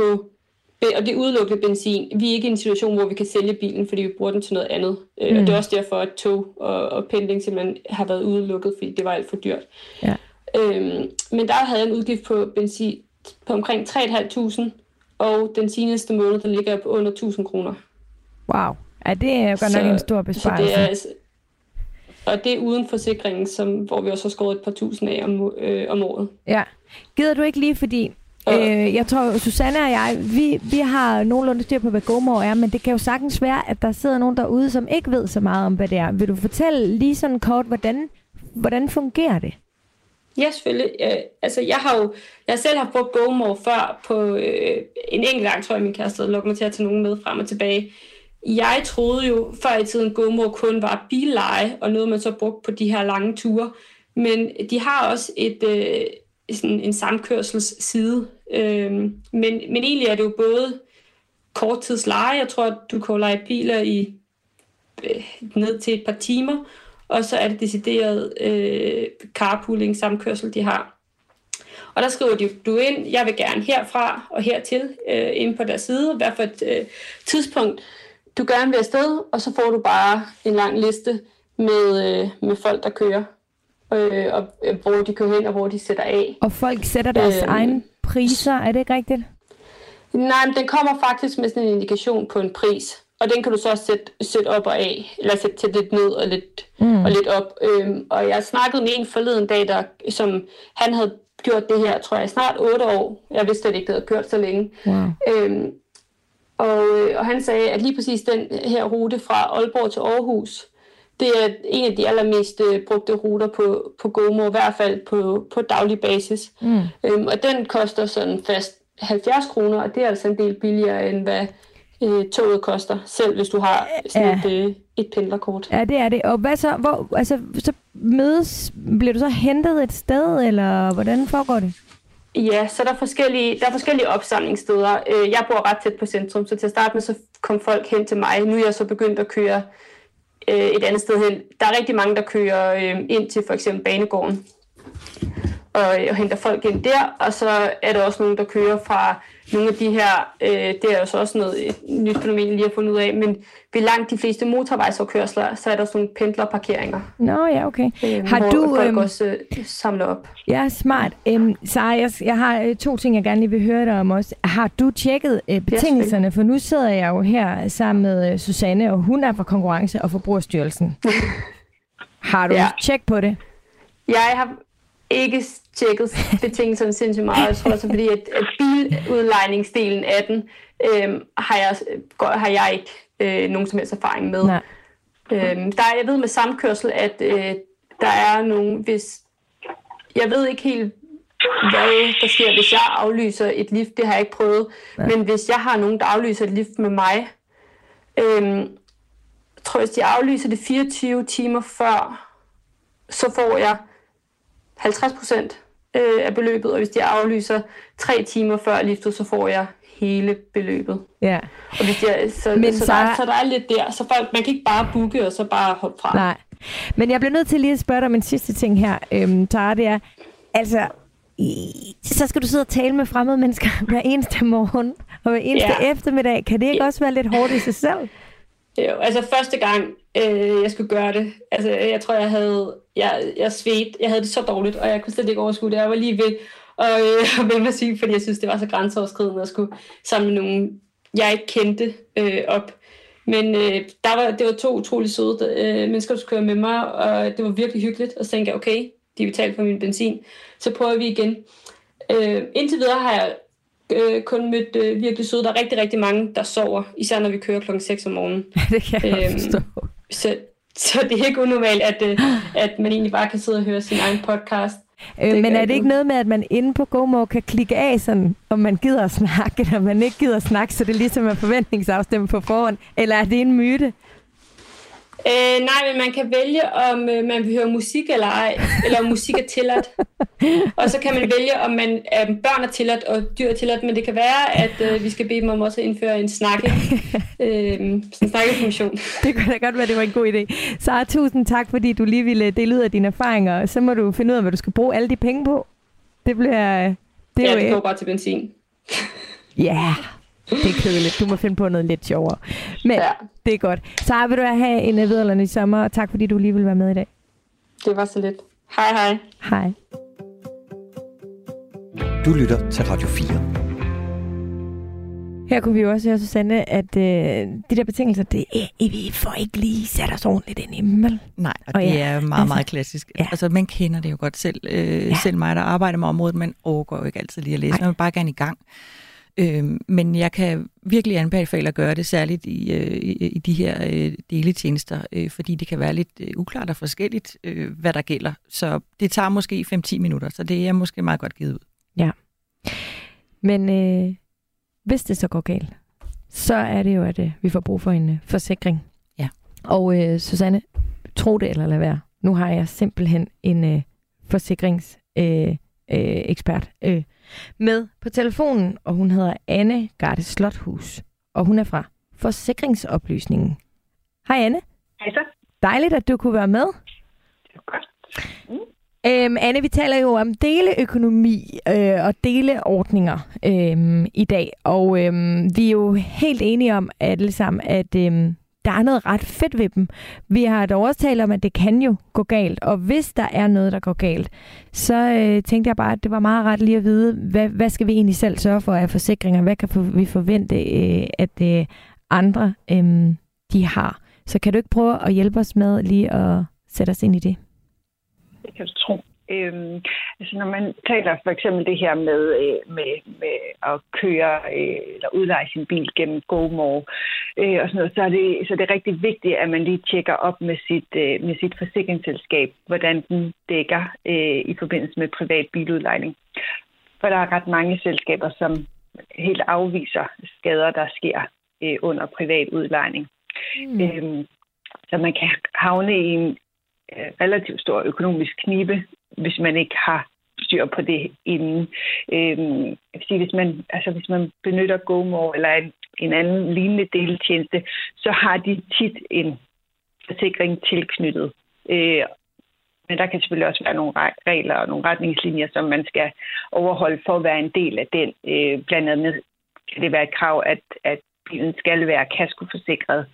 hundrede på... Og det udelukkede benzin. Vi er ikke i en situation, hvor vi kan sælge bilen, fordi vi bruger den til noget andet. Mm. Og det er også derfor, at tog og, og pendling simpelthen har været udelukket, fordi det var alt for dyrt. Ja. Øhm, men der havde en udgift på benzin på omkring tre tusind fem hundrede, og den seneste måned, der ligger på under tusind kroner. Wow. Ja, det er jo godt nok så, en stor besparelse. Det er, og det er uden forsikringen, som, hvor vi også har skåret et par tusind af om, øh, om året. Ja. Gider du ikke lige, fordi... Øh, jeg tror, Susanne og jeg, vi, vi har nogenlunde styr på, hvad GoMore er, men det kan jo sagtens være, at der sidder nogen derude, som ikke ved så meget om, hvad det er. Vil du fortælle lige sådan kort, hvordan, hvordan fungerer det? Ja, selvfølgelig. Øh, altså, jeg har jo jeg selv har brugt GoMore før på øh, en enkelt gang, tror jeg, min kæreste lukker mig til at tage nogen med frem og tilbage. Jeg troede jo før i tiden, GoMore kun var billeje og noget, man så brugte på de her lange ture. Men de har også et... Øh, sådan en samkørselsside. Øhm, men, men egentlig er det jo både korttidsleje, jeg tror, at du kan leje biler i øh, ned til et par timer, og så er det decideret øh, carpooling, samkørsel, de har. Og der skriver de, du ind, jeg vil gerne herfra og hertil, øh, inde på deres side, hvad for et øh, tidspunkt du gerne vil afsted, og så får du bare en lang liste med, øh, med folk, der kører. Øh, og øh, hvor de kører hen, og hvor de sætter af. Og folk sætter deres øh, egne priser, er det ikke rigtigt? Nej, men den kommer faktisk med sådan en indikation på en pris, og den kan du så sætte, sætte op og af, eller sætte til lidt ned og lidt, mm. og lidt op. Øhm, og jeg snakkede med en forleden dag, der, som han havde gjort det her, tror jeg, snart otte år. Jeg vidste slet ikke, det havde kørt så længe. Wow. Øhm, og, og han sagde, at lige præcis den her rute fra Aalborg til Aarhus, det er en af de allermest øh, brugte ruter på, på GoMore, i hvert fald på, på daglig basis. Mm. Øhm, og den koster sådan fast halvfjerds kroner, og det er altså en del billigere, end hvad øh, toget koster, selv hvis du har sådan ja. et, øh, et pendlerkort. Ja, det er det. Og hvad så? Hvor, altså, så mødes, bliver du så hentet et sted, eller hvordan foregår det? Ja, så der er forskellige, der er forskellige opsamlingssteder. Øh, jeg bor ret tæt på centrum, så til at starte med, så kom folk hen til mig. Nu er jeg så begyndt at køre et andet sted hen. Der er rigtig mange, der kører øh, ind til for eksempel Banegården og, og henter folk ind der, og så er der også nogen, der kører fra nogle af de her, øh, det er jo så også noget et nyt fænomen, jeg lige har fundet ud af, men ved langt de fleste motorvejsafkørsler, så er der sådan nogle pendlerparkeringer. Nå ja, okay. Øh, har hvor du, folk øhm, også øh, samler op. Ja, smart. Æm, Sara, jeg, jeg har to ting, jeg gerne lige vil høre dig om også. Har du tjekket øh, betingelserne? Yes, for nu sidder jeg jo her sammen med øh, Susanne, og hun er fra Konkurrence- og Forbrugerstyrelsen. Har du ja. tjek på det? Jeg har... ikke tjekket betingelserne sindssygt meget. Jeg tror også, fordi at, at biludlejningsdelen af den øhm, har, jeg, har jeg ikke øh, nogen som helst erfaring med. Øhm, der er, jeg ved med samkørsel, at øh, der er nogen, hvis... Jeg ved ikke helt, hvad der sker, hvis jeg aflyser et lift. Det har jeg ikke prøvet. Nej. Men hvis jeg har nogen, der aflyser et lift med mig, øh, tror jeg, hvis de aflyser det fireogtyve timer før, så får jeg halvtreds procent af beløbet, og hvis de aflyser tre timer før liftet, så får jeg hele beløbet. Ja. Og hvis jeg, så, Men så, så, der, så der er lidt der, så folk, man kan ikke bare booke og så bare hoppe fra. Nej. Men jeg bliver nødt til lige at spørge dig om en sidste ting her, øhm, Tara, det er, altså, så skal du sidde og tale med fremmede mennesker hver eneste morgen og hver eneste ja. eftermiddag. Kan det ikke ja. også være lidt hårdt i sig selv? Jo, altså første gang, øh, jeg skulle gøre det, altså jeg tror, jeg havde, jeg, jeg svedte, jeg havde det så dårligt, og jeg kunne slet ikke overskue det. Jeg var lige ved at øh, vende mig syg, fordi jeg synes, det var så grænseoverskridende at skulle samle nogen, jeg ikke kendte øh, op. Men øh, der var, det var to utrolig søde øh, mennesker, der skulle køre med mig, og det var virkelig hyggeligt, og så tænkte jeg, okay, de betalte for min benzin, så prøver vi igen. Øh, indtil videre har jeg Øh, kun mødt øh, virkelig søde. Der er rigtig, rigtig mange, der sover, især når vi kører klokken seks om morgenen. Det kan jeg øhm, forstå. Så, så det er ikke unormalt, at, øh, at man egentlig bare kan sidde og høre sin egen podcast. Øh, men er det ikke noget med, at man inde på GoMore kan klikke af, sådan, om man gider at snakke, eller om man ikke gider at snakke, så det ligesom er forventningsafstemme på forhånd? Eller er det en myte? Øh, nej, men man kan vælge, om øh, man vil høre musik eller ej, eller om musik er tilladt. Og så kan man vælge, om man, øh, børn er tilladt og dyr er tilladt, men det kan være, at øh, vi skal bede dem om også at indføre en snakke, øh, en snakkefunktion. Det kunne da godt være, det var en god idé. Sara, tusind tak, fordi du lige ville dele ud af dine erfaringer. Så må du finde ud af, hvad du skal bruge alle de penge på. Det bliver... Det ja, det går bare til benzin. Ja... yeah. Det er kedeligt. Du må finde på noget lidt sjovere. Men ja. Det er godt. Sara, vil du have en vidunderlig sommer, og tak fordi du lige ville være med i dag. Det var så lidt. Hej hej. Hej. Du lytter til Radio fire. Her kunne vi jo også høre, Susanne, at øh, de der betingelser, det er, vi får ikke lige sat os ordentligt ind i dem. Nej, og, og det ja, er meget, altså, meget klassisk. Ja. Altså, man kender det jo godt selv. Øh, ja. Selv mig, der arbejder med området, man overgår jo ikke altid lige at læse. Nej. Man vil bare gerne i gang. Men jeg kan virkelig anbefale at gøre det, særligt i, i, i de her deletjenester, fordi det kan være lidt uklart og forskelligt, hvad der gælder. Så det tager måske fem til ti minutter, så det er måske meget godt givet ud. Ja, men øh, hvis det så går galt, så er det jo, at øh, vi får brug for en øh, forsikring. Ja. Og øh, Susanne, tro det eller lad være. Nu har jeg simpelthen en øh, forsikringsekspert. Øh, øh, med på telefonen, og hun hedder Anne Garde Slothus, og hun er fra Forsikringsoplysningen. Hej Anne. Hej så. Dejligt, at du kunne være med. Det er godt. Mm. Æm, Anne, vi taler jo om deleøkonomi øh, og deleordninger øh, i dag, og øh, vi er jo helt enige om alle sammen, at øh, der er noget ret fedt ved dem. Vi har dog også talt om, at det kan jo gå galt, og hvis der er noget, der går galt, så øh, tænkte jeg bare, at det var meget ret lige at vide, hvad, hvad skal vi egentlig selv sørge for af forsikringer? Hvad kan vi forvente, øh, at øh, andre øh, de har? Så kan du ikke prøve at hjælpe os med lige at sætte os ind i det? Det kan du tro. Øhm, altså når man taler for eksempel det her med, øh, med, med at køre øh, eller udleje sin bil gennem GoMore øh, og sådan noget, så er, det, så er det rigtig vigtigt, at man lige tjekker op med sit, øh, med sit forsikringsselskab, hvordan den dækker øh, i forbindelse med privat biludlejning. For der er ret mange selskaber, som helt afviser skader, der sker øh, under privat udlejning. Mm. Øhm, så man kan havne i en øh, relativt stor økonomisk knibe, hvis man ikke har styr på det inden. Øhm, jeg vil sige, hvis man, altså hvis man benytter GoMore eller en, en anden lignende deltjeneste, så har de tit en forsikring tilknyttet. Øh, men der kan selvfølgelig også være nogle regler og nogle retningslinjer, som man skal overholde for at være en del af den. Øh, blandt andet kan det være et krav, at, at bilen skal være kaskoforsikret,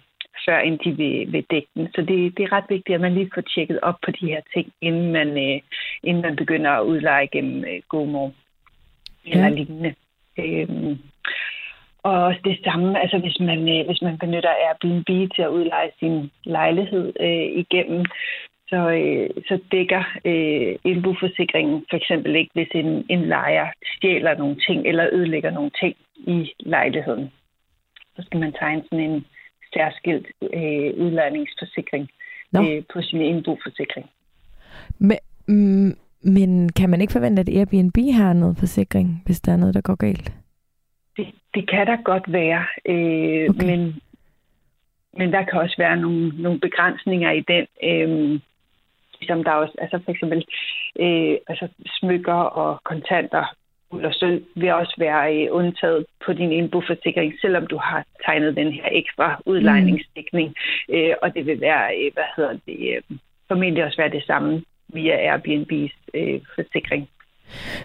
før end de vil, vil dække den. Så det, det er ret vigtigt, at man lige får tjekket op på de her ting, inden man, øh, inden man begynder at udleje gennem øh, GoMore eller ja. lignende. Øhm, og også det samme, altså hvis man, øh, hvis man benytter Airbnb til at udleje sin lejlighed øh, igennem, så, øh, så dækker øh, indboforsikringen for eksempel ikke, hvis en, en lejer stjæler nogle ting eller ødelægger nogle ting i lejligheden. Så skal man tegne sådan en særskilt øh, udlejningsforsikring no. øh, på sin indboforsikring. Men, mm, men kan man ikke forvente, at Airbnb har noget forsikring, hvis der er noget, der går galt? Det, det kan der godt være, øh, okay. men, men der kan også være nogle, nogle begrænsninger i den, øh, som der også, altså for eksempel øh, altså smykker og kontanter, og så vil også være undtaget på din indboforsikring, selvom du har tegnet den her ekstra udlejningsdækning. Mm. Øh, og det vil være, hvad hedder det, formentlig også være det samme via Airbnb's øh, forsikring.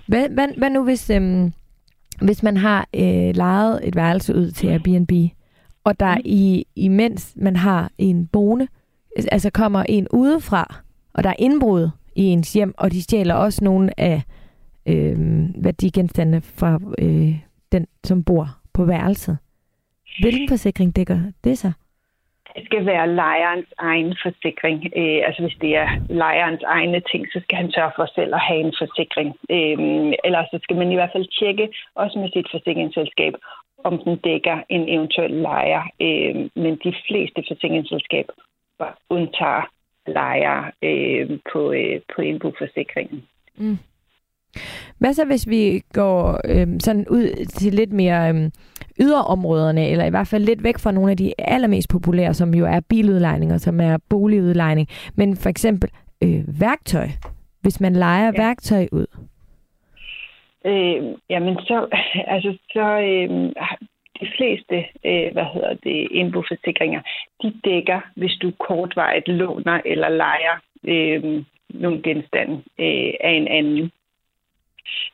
Hvad, hvad, hvad nu, hvis, øhm, hvis man har øh, lejet et værelse ud til Airbnb, og der mm. i, imens man har en boende, altså kommer en udefra, og der er indbrud i ens hjem, og de stjæler også nogle af Øh, værdigenstande fra øh, den, som bor på værelset. Hvilken forsikring dækker det så? Det skal være lejerens egen forsikring. Øh, altså hvis det er lejerens egne ting, så skal han sørge for selv at have en forsikring. Øh, eller så skal man i hvert fald tjekke, også med sit forsikringsselskab, om den dækker en eventuel lejer. Øh, men de fleste forsikringsselskaber undtager lejer øh, på, øh, på indboforsikringen. Mm. Hvad så, hvis vi går øhm, sådan ud til lidt mere øhm, yderområderne, eller i hvert fald lidt væk fra nogle af de allermest populære, som jo er biludlejning og som er boligudlejning, men for eksempel øh, værktøj, hvis man lejer ja. værktøj ud? Øh, jamen så, altså så øh, de fleste, øh, hvad hedder det, indboforsikringer, de dækker, hvis du kortvarigt låner eller lejer øh, nogle genstande øh, af en anden.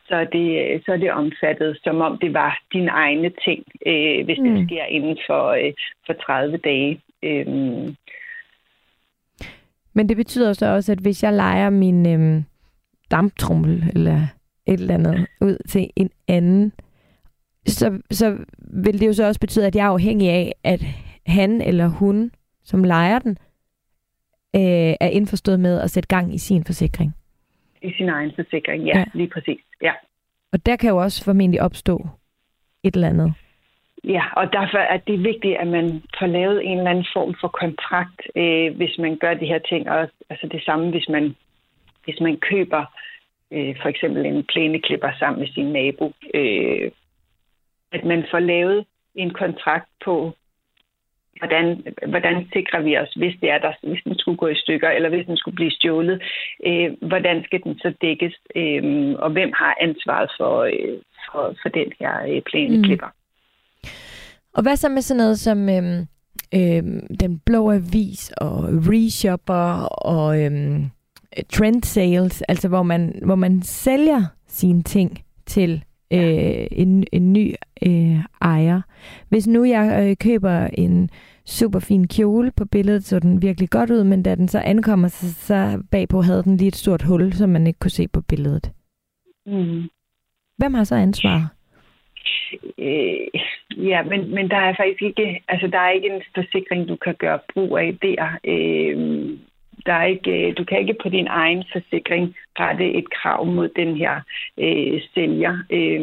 Så er, det, så er det omfattet, som om det var dine egne ting, øh, hvis mm. det sker inden for, øh, for tredive dage. Øh. Men det betyder så også, at hvis jeg lejer min øh, damptrummel eller et eller andet ud til en anden, så, så vil det jo så også betyde, at jeg er afhængig af, at han eller hun, som lejer den, øh, er indforstået med at sætte gang i sin forsikring. I sin egen forsikring, ja, ja, lige præcis, ja. Og der kan jo også formentlig opstå et eller andet. Ja, og derfor er det vigtigt, at man får lavet en eller anden form for kontrakt, øh, hvis man gør de her ting. Og altså det samme, hvis man, hvis man køber øh, for eksempel en plæneklipper sammen med sin nabo. Øh, at man får lavet en kontrakt på, Hvordan, hvordan sikrer vi os, hvis det er der, hvis den skulle gå i stykker, eller hvis den skulle blive stjålet? Øh, hvordan skal den så dækkes, øh, og hvem har ansvaret for, øh, for, for den her øh, plæneklipper? Mm. Og hvad så med sådan noget som øh, øh, Den Blå Avis og Reshopper og øh, Trend Sales, altså hvor man, hvor man sælger sine ting til Øh, en, en ny øh, ejer. Hvis nu jeg øh, køber en super fin kjole, på billedet så den virkelig godt ud, men da den så ankommer, så, så bagpå havde den lige et stort hul, som man ikke kunne se på billedet. Mm. Hvem har så ansvar? Øh, ja, men, men der er faktisk ikke, altså der er ikke en forsikring, du kan gøre brug af der. Øh, Der er ikke, du kan ikke på din egen forsikring rette et krav mod den her øh, sælger. Øh,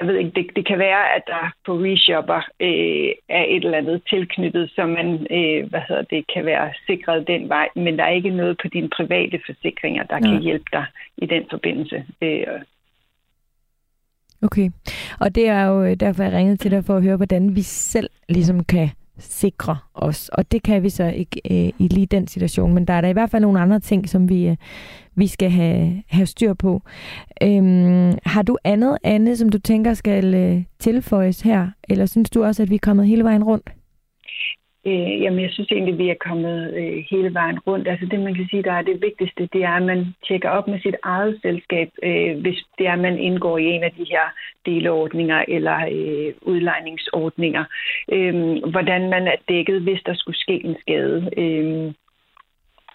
jeg ved ikke, det, det kan være, at der på Reshopper øh, er et eller andet tilknyttet, som man øh, hvad hedder det, kan være sikret den vej, men der er ikke noget på dine private forsikringer, der ja. kan hjælpe dig i den forbindelse. Øh. Okay, og det er jo derfor, jeg ringede til dig for at høre, hvordan vi selv ligesom kan sikre os, og det kan vi så ikke øh, i lige den situation, men der er der i hvert fald nogle andre ting, som vi, øh, vi skal have, have styr på. Øhm, har du andet, Anne, som du tænker skal øh, tilføjes her, eller synes du også, at vi er kommet hele vejen rundt? Øh, jamen, jeg synes egentlig, at vi er kommet øh, hele vejen rundt. Altså det, man kan sige, der er det vigtigste, det er, at man tjekker op med sit eget selskab, øh, hvis det er, at man indgår i en af de her deleordninger eller øh, udlejningsordninger. Øh, hvordan man er dækket, hvis der skulle ske en skade. Øh,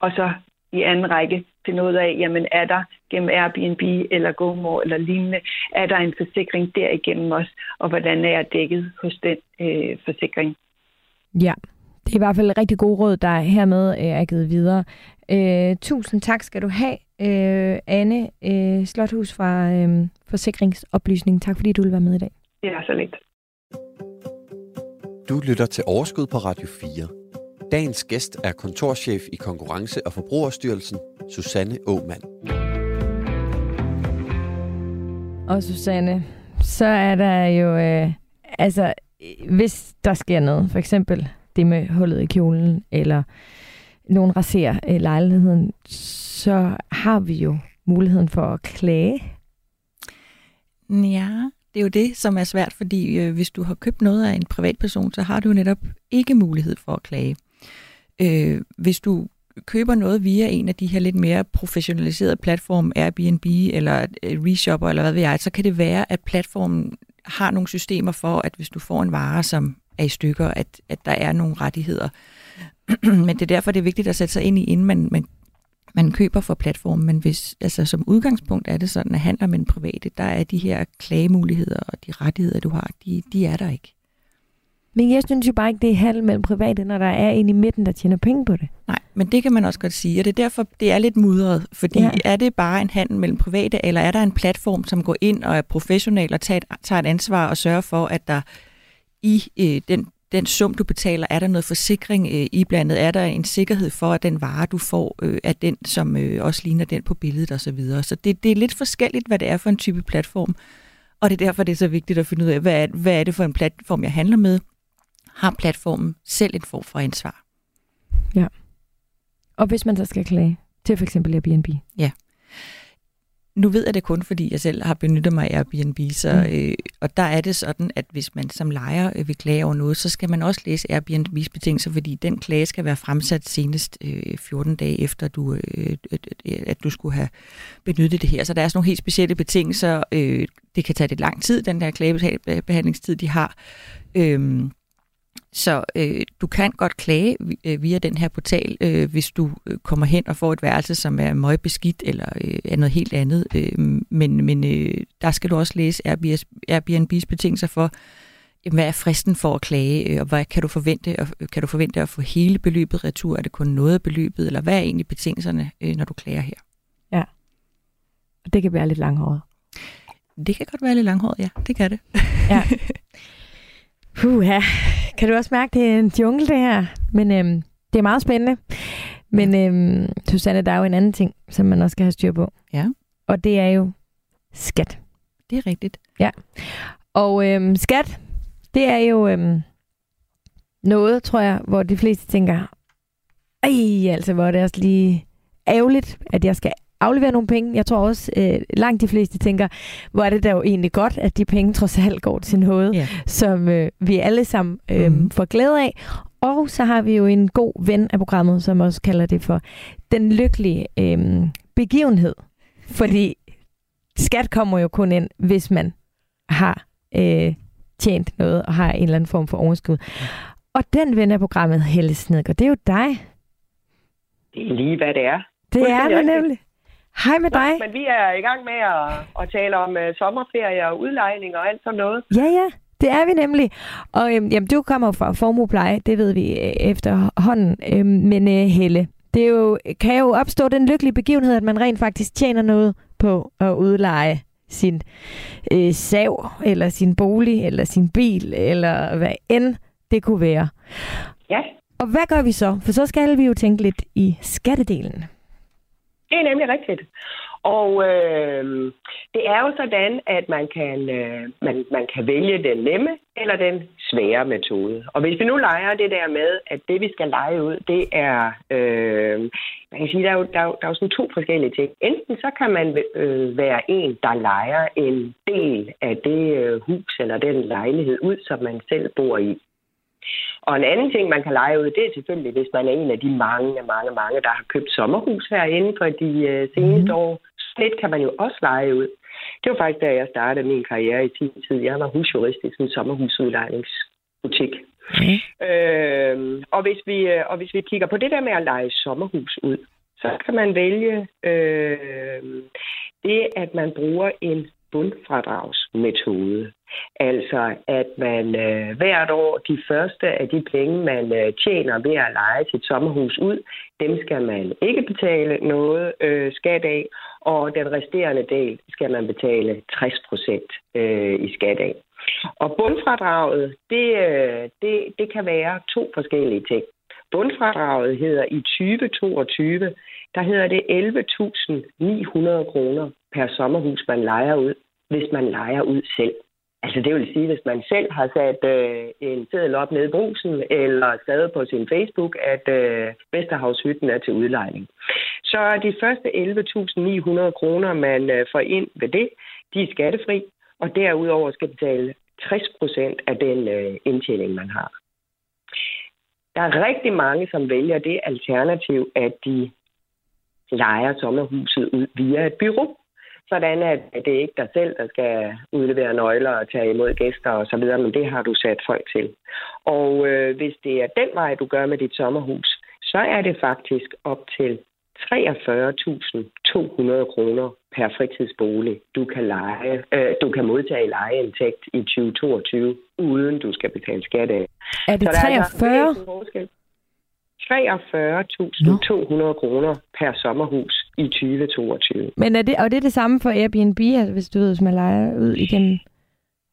og så i anden række finde ud af, jamen er der gennem Airbnb eller GoMore eller lignende, er der en forsikring derigennem os, og hvordan er jeg dækket hos den øh, forsikring? Ja. Det er i hvert fald et rigtig gode råd, der hermed øh, er givet videre. Øh, tusind tak skal du have, øh, Anne øh, Slothus fra øh, Forsikringsoplysningen. Tak fordi du ville være med i dag. Det er så lidt. Du lytter til Overskud på Radio fire. Dagens gæst er kontorchef i Konkurrence- og Forbrugerstyrelsen, Susanne Aumann. Og Susanne, så er der jo... Øh, altså, hvis der sker noget, for eksempel... det med hullet i kjolen, eller nogen raserer øh, lejligheden, så har vi jo muligheden for at klage. Ja, det er jo det, som er svært, fordi øh, hvis du har købt noget af en privatperson, så har du netop ikke mulighed for at klage. Øh, hvis du køber noget via en af de her lidt mere professionaliserede platforme, Airbnb eller øh, Reshopper, eller hvad ved jeg, så kan det være, at platformen har nogle systemer for, at hvis du får en vare, som er i stykker, at, at der er nogle rettigheder. Men det er derfor, det er vigtigt at sætte sig ind i, inden man, man, man køber for platformen. Men hvis, altså, som udgangspunkt er det sådan, at handler med en private, der er de her klagemuligheder og de rettigheder, du har, de, de er der ikke. Men jeg synes jo bare ikke, det er handel mellem private, når der er en i midten, der tjener penge på det. Nej, men det kan man også godt sige, og det er derfor, det er lidt mudret, fordi ja. er det bare en handel mellem private, eller er der en platform, som går ind og er professionel og tager et, tager et ansvar og sørger for, at der i øh, den den sum, du betaler, er der noget forsikring øh, i blandet? Er der en sikkerhed for, at den vare, du får, øh, er den, som øh, også ligner den på billedet osv.? Så videre. Så det, det er lidt forskelligt, hvad det er for en type platform. Og det er derfor, det er så vigtigt at finde ud af, hvad er, hvad er det for en platform, jeg handler med? Har platformen selv en form for ansvar? Ja. Og hvis man så skal klage til f.eks. Airbnb? Ja. Nu ved jeg det kun, fordi jeg selv har benyttet mig af Airbnb, så, øh, og der er det sådan, at hvis man som lejer øh, vil klage over noget, så skal man også læse Airbnb's betingelser, fordi den klage skal være fremsat senest øh, fjorten dage efter, du, øh, at du skulle have benyttet det her. Så der er sådan nogle helt specielle betingelser. Øh, det kan tage lidt lang tid, den der klagebehandlingstid, de har. Øh, Så øh, du kan godt klage via den her portal, øh, hvis du kommer hen og får et værelse, som er møgbeskidt eller øh, er noget helt andet. Øh, men men øh, der skal du også læse Airbnb's betingelser for, hvad er fristen for at klage, og hvad kan du forvente, og kan du forvente at få hele beløbet retur? Er det kun noget af beløbet, eller hvad er egentlig betingelserne, øh, når du klager her? Ja, og det kan være lidt langhåret. Det kan godt være lidt langhåret, ja. Det kan det. Ja. Puha. Kan du også mærke, det er en jungle, det her? Men øhm, det er meget spændende. Men ja. øhm, Susanne, der er jo en anden ting, som man også skal have styr på. Ja. Og det er jo skat. Det er rigtigt. Ja. Og øhm, skat, det er jo øhm, noget, tror jeg, hvor de fleste tænker, ej, altså, hvor er det også lige ærgerligt, at jeg skal aflevere nogle penge. Jeg tror også, øh, langt de fleste tænker, hvor er det da jo egentlig godt, at de penge trods alt går til noget, yeah. som øh, vi alle sammen øh, mm. får glæde af. Og så har vi jo en god ven af programmet, som også kalder det for den lykkelige øh, begivenhed. Fordi skat kommer jo kun ind, hvis man har øh, tjent noget og har en eller anden form for overskud. Og den ven af programmet, Helle Snedgård, det er jo dig. Det er lige, hvad det er. Det Hvordan er det nemlig. Hej med dig. Nå, men vi er i gang med at, at tale om uh, sommerferie og udlejning og alt sådan noget. Ja, ja. Det er vi nemlig. Og øhm, jamen, du kommer fra Formuepleje, det ved vi øh, efterhånden. Øhm, men øh, Helle, det er jo, kan jo opstå den lykkelige begivenhed, at man rent faktisk tjener noget på at udleje sin øh, sav, eller sin bolig, eller sin bil, eller hvad end det kunne være. Ja. Og hvad gør vi så? For så skal vi jo tænke lidt i skattedelen. Det er nemlig rigtigt. Og øh, det er jo sådan, at man kan, øh, man, man kan vælge den nemme eller den svære metode. Og hvis vi nu leger det der med, at det vi skal lege ud, det er... Øh, man kan sige, der er jo, der er, der er sådan to forskellige ting. Enten så kan man øh, være en, der leger en del af det øh, hus eller den lejlighed ud, som man selv bor i. Og en anden ting, man kan lege ud, det er selvfølgelig, hvis man er en af de mange, mange, mange, der har købt sommerhus herinde for de øh, seneste mm. år. Lidt kan man jo også lege ud. Det var faktisk, da jeg startede min karriere i sin tid. Jeg var husjurist i sådan en sommerhusudlejningsbutik. Mm. Øh, og, hvis vi, og hvis vi kigger på det der med at lege sommerhus ud, så kan man vælge øh, det, at man bruger en bundfradragsmetode. Altså, at man øh, hvert år, de første af de penge, man øh, tjener ved at leje sit sommerhus ud, dem skal man ikke betale noget øh, skat af, og den resterende del skal man betale tres procent øh, i skat af. Og bundfradraget, det, øh, det, det kan være to forskellige ting. Bundfradraget hedder i tyve toogtyve, der hedder det elleve tusind ni hundrede kroner per sommerhus, man lejer ud, hvis man lejer ud selv. Altså det vil sige, hvis man selv har sat øh, en seddel op nede i brusen, eller skrevet på sin Facebook, at øh, Vesterhavshytten er til udlejning. Så er de første elleve tusind ni hundrede kroner, man øh, får ind ved det, de er skattefri, og derudover skal betale tres procent af den øh, indtjening, man har. Der er rigtig mange, som vælger det alternativ, at de lejer sommerhuset ud via et bureau. Sådan, at det er ikke dig selv, der skal udlevere nøgler og tage imod gæster osv., men det har du sat folk til. Og øh, hvis det er den vej, du gør med dit sommerhus, så er det faktisk op til treogfyrre tusind to hundrede kroner per fritidsbolig, du kan, leje, øh, du kan modtage i lejeindtægt i tyve toogtyve, uden du skal betale skat af. Er det treogfyrre? treogfyrre tusind to hundrede kroner per sommerhus i tyve toogtyve. Men er det, og det er det samme for Airbnb, altså hvis du ved, hvis man lejer ud igennem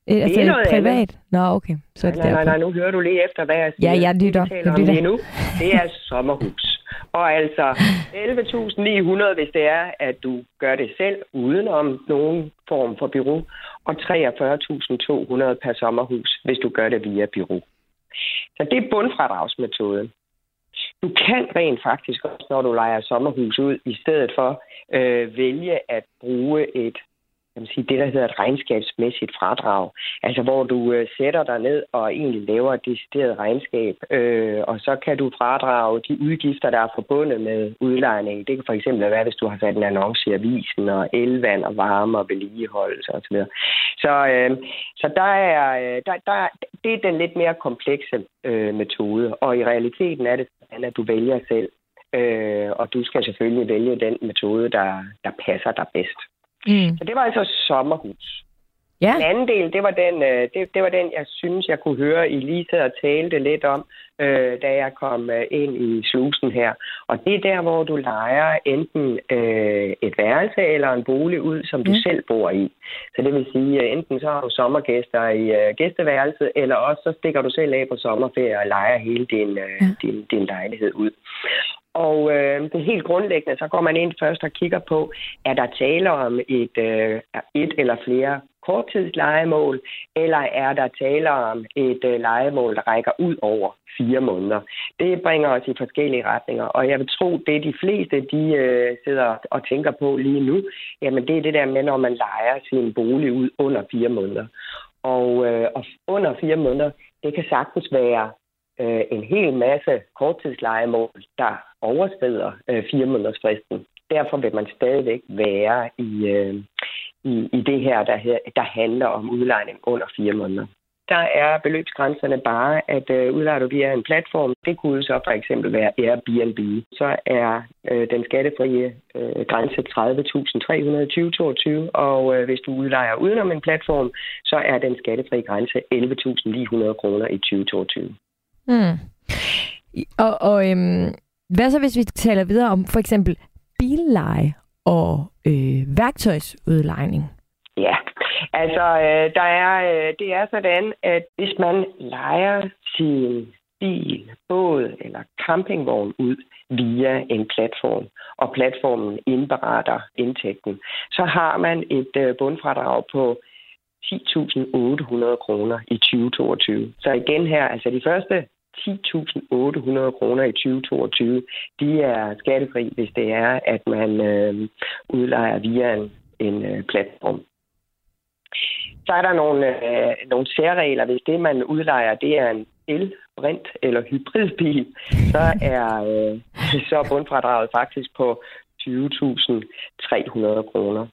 Det altså er noget privat andet. Nå, okay. Så er det nej, nej, nej, nu hører du lige efter, hvad jeg siger. Ja, jeg lytter. Det, jeg lytter. Nu, det er sommerhus. Og altså elleve tusind ni hundrede, hvis det er, at du gør det selv, uden om nogen form for bureau. Og treogfyrre tusind to hundrede per sommerhus, hvis du gør det via bureau. Så det er bundfradragsmetoden. Du kan rent faktisk også, når du lejer sommerhus ud, i stedet for øh, vælge at bruge et, kan man sige, det, der hedder et regnskabsmæssigt fradrag. Altså, hvor du øh, sætter dig ned og egentlig laver et decideret regnskab, øh, og så kan du fradrage de udgifter, der er forbundet med udlejning. Det kan for eksempel være, hvis du har sat en annonce i avisen, og elvand og varme og vedligeholdelse osv. Så, øh, så der er, der, der, det er den lidt mere komplekse øh, metode, og i realiteten er det sådan, at du vælger selv, øh, og du skal selvfølgelig vælge den metode, der, der passer dig bedst. Mm. Så det var altså sommerhus. Ja. Den anden del, det var den, det, det var den, jeg synes, jeg kunne høre, I lige sad og talte lidt om, øh, da jeg kom ind i slusen her. Og det er der, hvor du lejer enten øh, et værelse eller en bolig ud, som du mm. selv bor i. Så det vil sige, enten så har du sommergæster i øh, gæsteværelset, eller også så stikker du selv af på sommerferie og lejer hele din, øh, ja. din, din lejlighed ud. Og øh, det helt grundlæggende, så går man ind først og kigger på, er der tale om et, øh, et eller flere korttidslejemål, eller er der tale om et øh, lejemål, der rækker ud over fire måneder. Det bringer os i forskellige retninger, og jeg vil tro, det de fleste, de øh, sidder og tænker på lige nu, jamen det er det der med, når man lejer sin bolig ud under fire måneder. Og, øh, og under fire måneder, det kan sagtens være en hel masse korttidslejemål, der overskrider øh, fire måneders fristen. Derfor vil man stadigvæk være i, øh, i, i det her, der, der handler om udlejning under fire måneder. Der er beløbsgrænserne bare, at øh, udlejer du via en platform, det kunne så for eksempel være Airbnb. Så er øh, den skattefrie øh, grænse tredive tusind tre hundrede i tyve tyve-to, og øh, hvis du udlejer udenom en platform, så er den skattefrie grænse elleve tusind ni hundrede kroner i tyve tyve-to. Hmm. Og, og øhm, hvad så, hvis vi taler videre om for eksempel billeje og øh, værktøjsudlejning? Ja, altså øh, der er, øh, det er sådan, at hvis man lejer sin bil, båd eller campingvogn ud via en platform, og platformen indberetter indtægten, så har man et øh, bundfradrag på ti tusind otte hundrede kroner i tyve tyve-to. Så igen her, altså de første ti tusind otte hundrede kroner i tyve tyve-to, de er skattefri, hvis det er, at man øh, udlejer via en, en øh, platform. Så er der nogle, øh, nogle særregler, hvis det, man udlejer, det er en el-, brint- eller hybridbil, så er øh, så bundfradraget faktisk på tyve tusind tre hundrede kroner.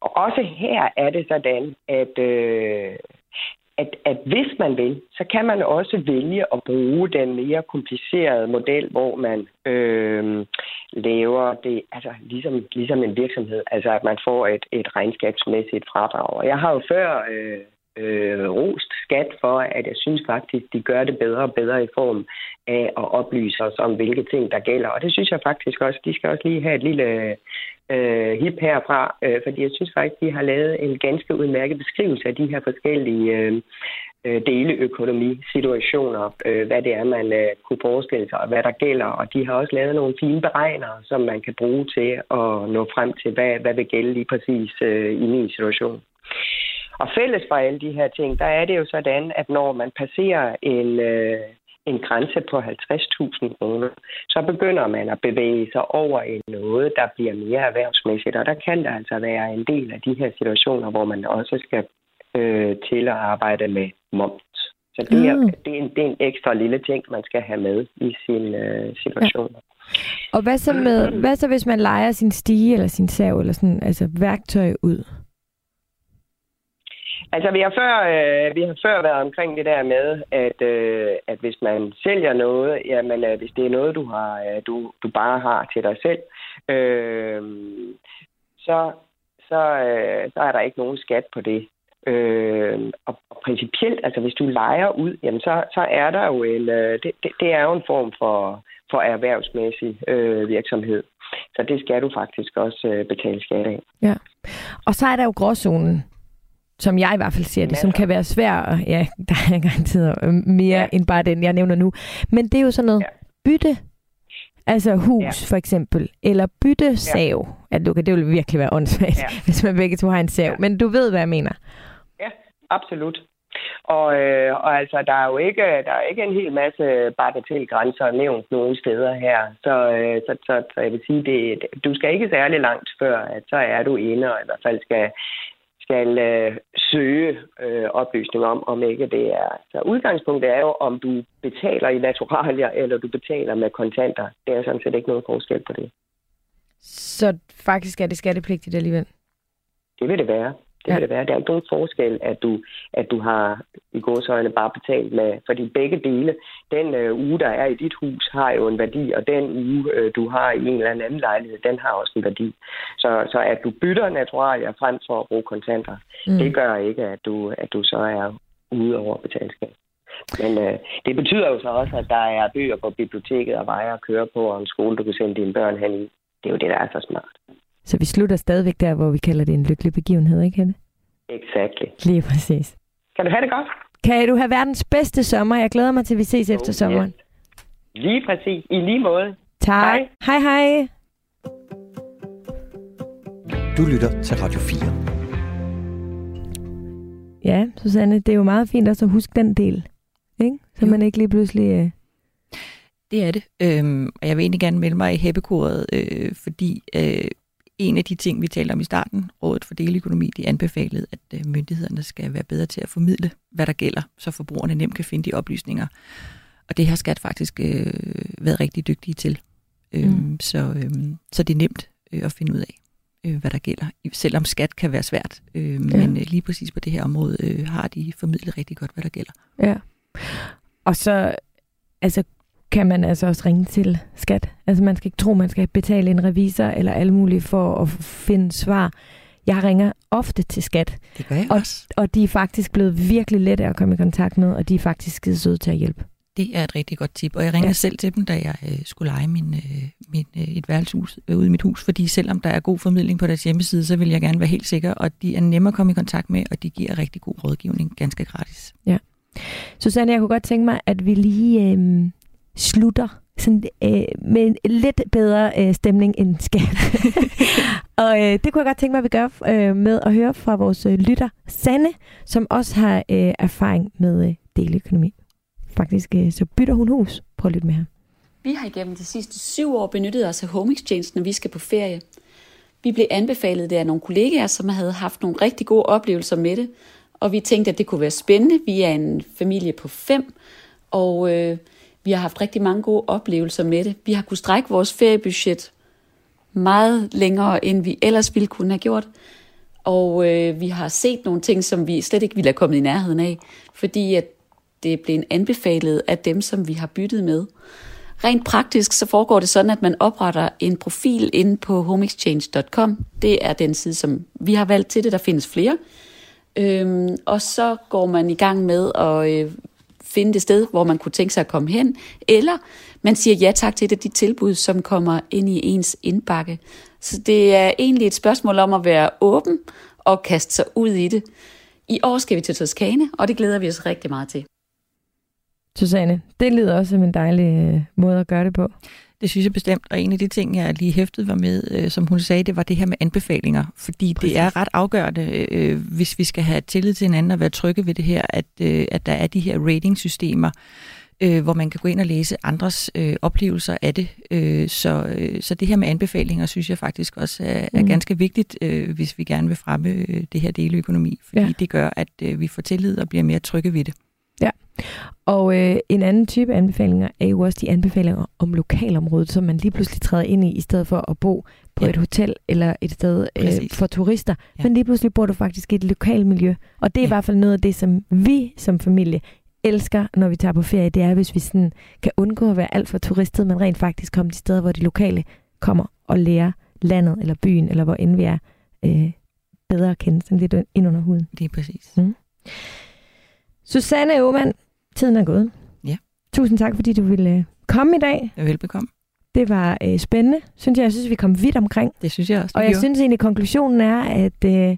Og også her er det sådan, at... Øh, At, at hvis man vil, så kan man også vælge at bruge den mere komplicerede model, hvor man øh, laver det altså ligesom, ligesom en virksomhed, altså at man får et, et regnskabsmæssigt fradrag. Og jeg har jo før øh, øh, rost skat for, at jeg synes faktisk, de gør det bedre og bedre i form af at oplyse os om, hvilke ting der gælder. Og det synes jeg faktisk også, de skal også lige have et lille... Øh, hip herfra, øh, fordi jeg synes faktisk, de har lavet en ganske udmærket beskrivelse af de her forskellige øh, deleøkonomisituationer, øh, hvad det er, man øh, kunne forestille sig, og hvad der gælder, og de har også lavet nogle fine beregnere, som man kan bruge til at nå frem til, hvad, hvad vil gælde lige præcis øh, i min situation. Og fælles for alle de her ting, der er det jo sådan, at når man passerer en... Øh, en grænse på halvtreds tusind kroner, så begynder man at bevæge sig over i noget, der bliver mere erhvervsmæssigt. Og der kan der altså være en del af de her situationer, hvor man også skal øh, til at arbejde med moms. Så det er, mm. det, er en, det er en ekstra lille ting, man skal have med i sine øh, situationer. Ja. Og hvad så, med, mm. hvad så, hvis man lejer sin stige eller sin sav eller sådan altså værktøj ud? Altså, vi har, før, øh, vi har før været omkring det der med, at, øh, at hvis man sælger noget, jamen, øh, hvis det er noget, du, har, øh, du, du bare har til dig selv, øh, så, så, øh, så er der ikke nogen skat på det. Øh, og, og principielt, altså hvis du lejer ud, jamen, så, så er der jo en, øh, det, det er jo en form for, for erhvervsmæssig øh, virksomhed. Så det skal du faktisk også øh, betale skat af. Ja, og så er der jo gråzonen. som jeg i hvert fald siger det, som kan være svært, og ja, der er garanteret mere ja. end bare den, jeg nævner nu. Men det er jo sådan noget ja. bytte, altså hus ja. for eksempel, eller bytte sav. Ja. Altså, det vil virkelig være åndssvagt, ja. hvis man begge to har en sav, ja. men du ved, hvad jeg mener. Ja, absolut. Og, øh, og altså, der er jo ikke, der er ikke en hel masse bagatelgrænser nævnt nogle steder her. Så, øh, så, så, så jeg vil sige, det, du skal ikke særlig langt før, at så er du inde, og i hvert fald skal, skal øh, søge øh, oplysning om, om ikke det er. Så udgangspunktet er jo, om du betaler i naturalier, eller du betaler med kontanter. Det er sådan set ikke noget forskel på det. Så faktisk er det skattepligtigt alligevel? Det vil det være. Det vil det være. Der er ikke nogen forskel, at du, at du har i gåseøjne bare betalt med, fordi begge dele, den øh, uge, der er i dit hus, har jo en værdi, og den uge, øh, du har i en eller anden lejlighed, den har også en værdi. Så, så at du bytter naturalier frem for at bruge kontanter, mm. det gør ikke, at du, at du så er ude over betalskab. Men øh, det betyder jo så også, at der er bøger på biblioteket og vejer at køre på, og en skole, du kan sende dine børn hen i. Det er jo det, der er så smart. Så vi slutter stadigvæk der, hvor vi kalder det en lykkelig begivenhed, ikke Helle? Exakt. Lige præcis. Kan du have det godt? Kan du have verdens bedste sommer? Jeg glæder mig til, at vi ses oh, efter sommeren. Yeah. Lige præcis. I lige måde. Tak. Hej. Hej, hej. Du lytter til Radio fire. Ja, Susanne, det er jo meget fint også at huske den del, ikke? Så jo. Man ikke lige pludselig... Øh... Det er det. Øhm, og jeg vil egentlig gerne melde mig i hæppekoret, øh, fordi... Øh, En af de ting, vi talte om i starten, Rådet for deleøkonomi, de anbefalede, at myndighederne skal være bedre til at formidle, hvad der gælder, så forbrugerne nemt kan finde de oplysninger. Og det har skat faktisk øh, været rigtig dygtige til. Øhm, mm. så, øhm, så det er nemt øh, at finde ud af, øh, hvad der gælder. Selvom skat kan være svært, øh, ja. men øh, lige præcis på det her område øh, har de formidlet rigtig godt, hvad der gælder. Ja. Og så altså kan man altså også ringe til skat. Altså man skal ikke tro, man skal betale en revisor eller alt muligt for at finde svar. Jeg ringer ofte til skat. Det gør jeg og, også. Og de er faktisk blevet virkelig lette at komme i kontakt med, og de er faktisk skide søde til at hjælpe. Det er et rigtig godt tip, og jeg ringer ja. selv til dem, da jeg øh, skulle leje min, øh, min, øh, et værelseshus øh, ude i mit hus, fordi selvom der er god formidling på deres hjemmeside, så vil jeg gerne være helt sikker, og de er nemme at komme i kontakt med, og de giver rigtig god rådgivning, ganske gratis. Ja. Susanne, jeg kunne godt tænke mig, at vi lige... Øh, slutter sådan, øh, med en lidt bedre øh, stemning end skat. og øh, det kunne jeg godt tænke mig, at vi gør øh, med at høre fra vores øh, lytter, Sanne, som også har øh, erfaring med øh, deleøkonomi. Faktisk øh, så bytter hun hus. Prøv at lytte med her. Vi har igennem de sidste syv år benyttet os af Home Exchange, når vi skal på ferie. Vi blev anbefalet det af nogle kollegaer, som havde haft nogle rigtig gode oplevelser med det, og vi tænkte, at det kunne være spændende. Vi er en familie på fem, og... Øh, Vi har haft rigtig mange gode oplevelser med det. Vi har kunnet strække vores feriebudget meget længere, end vi ellers ville kunne have gjort. Og øh, vi har set nogle ting, som vi slet ikke ville have kommet i nærheden af, fordi at det blev anbefalet af dem, som vi har byttet med. Rent praktisk så foregår det sådan, at man opretter en profil inde på home exchange dot com. Det er den side, som vi har valgt til det. Der findes flere. Øhm, og så går man i gang med at... Øh, finde det sted, hvor man kunne tænke sig at komme hen, eller man siger ja tak til et af de tilbud, som kommer ind i ens indbakke. Så det er egentlig et spørgsmål om at være åben og kaste sig ud i det. I år skal vi til Toskane, og det glæder vi os rigtig meget til. Susanne, det lyder også som en dejlig måde at gøre det på. Det synes jeg bestemt, og en af de ting, jeg lige hæftede var med, øh, som hun sagde, det var det her med anbefalinger. Fordi Præcis. Det er ret afgørende, øh, hvis vi skal have tillid til hinanden og være trygge ved det her, at, øh, at der er de her ratingsystemer, øh, hvor man kan gå ind og læse andres øh, oplevelser af det. Øh, så, øh, så det her med anbefalinger, synes jeg faktisk også er, mm. er ganske vigtigt, øh, hvis vi gerne vil fremme øh, det her deleøkonomi. Fordi ja. det gør, at øh, vi får tillid og bliver mere trygge ved det. Ja, og øh, en anden type anbefalinger er jo også de anbefalinger om lokalområdet, som man lige pludselig træder ind i, i stedet for at bo på ja. et hotel eller et sted øh, for turister. Ja. Men lige pludselig bor du faktisk i et lokalt miljø, og det er ja. i hvert fald noget af det, som vi som familie elsker, når vi tager på ferie. Det er, hvis vi sådan kan undgå at være alt for turistet, men rent faktisk komme til steder, hvor de lokale kommer og lærer landet eller byen, eller hvor end vi er, øh, bedre at kende, sådan lidt ind under huden. Det er præcis. Mm. Susanne Aumann, tiden er gået. Ja. Tusind tak, fordi du ville komme i dag. Velbekomme. Det var øh, spændende, synes jeg. Jeg synes, vi kom vidt omkring. Det synes jeg også. Og jeg gjorde. synes egentlig, konklusionen er, at øh,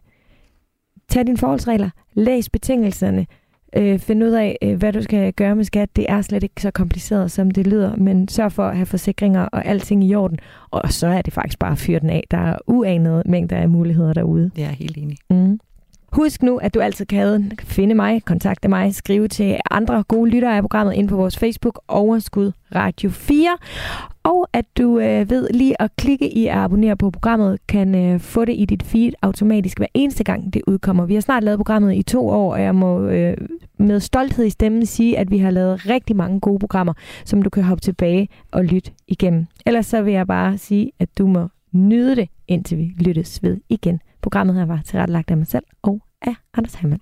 Tag dine forholdsregler, læs betingelserne, øh, find ud af, øh, hvad du skal gøre med skat. Det er slet ikke så kompliceret, som det lyder, men sørg for at have forsikringer og alting i orden. Og så er det faktisk bare at fyre den af. Der er uanede mængder af muligheder derude. Jeg er helt enig. Mm. Husk nu, at du altid kan finde mig, kontakte mig, skrive til andre gode lyttere af programmet ind på vores Facebook, Overskud Radio fire. Og at du øh, ved lige at klikke i at abonnere på programmet, kan øh, få det i dit feed automatisk hver eneste gang, det udkommer. Vi har snart lavet programmet i to år, og jeg må øh, med stolthed i stemmen sige, at vi har lavet rigtig mange gode programmer, som du kan hoppe tilbage og lytte igennem. Ellers så vil jeg bare sige, at du må nyde det, indtil vi lyttes ved igen. Programmet her var tilrettelagt af mig selv og af Anders Hjelm.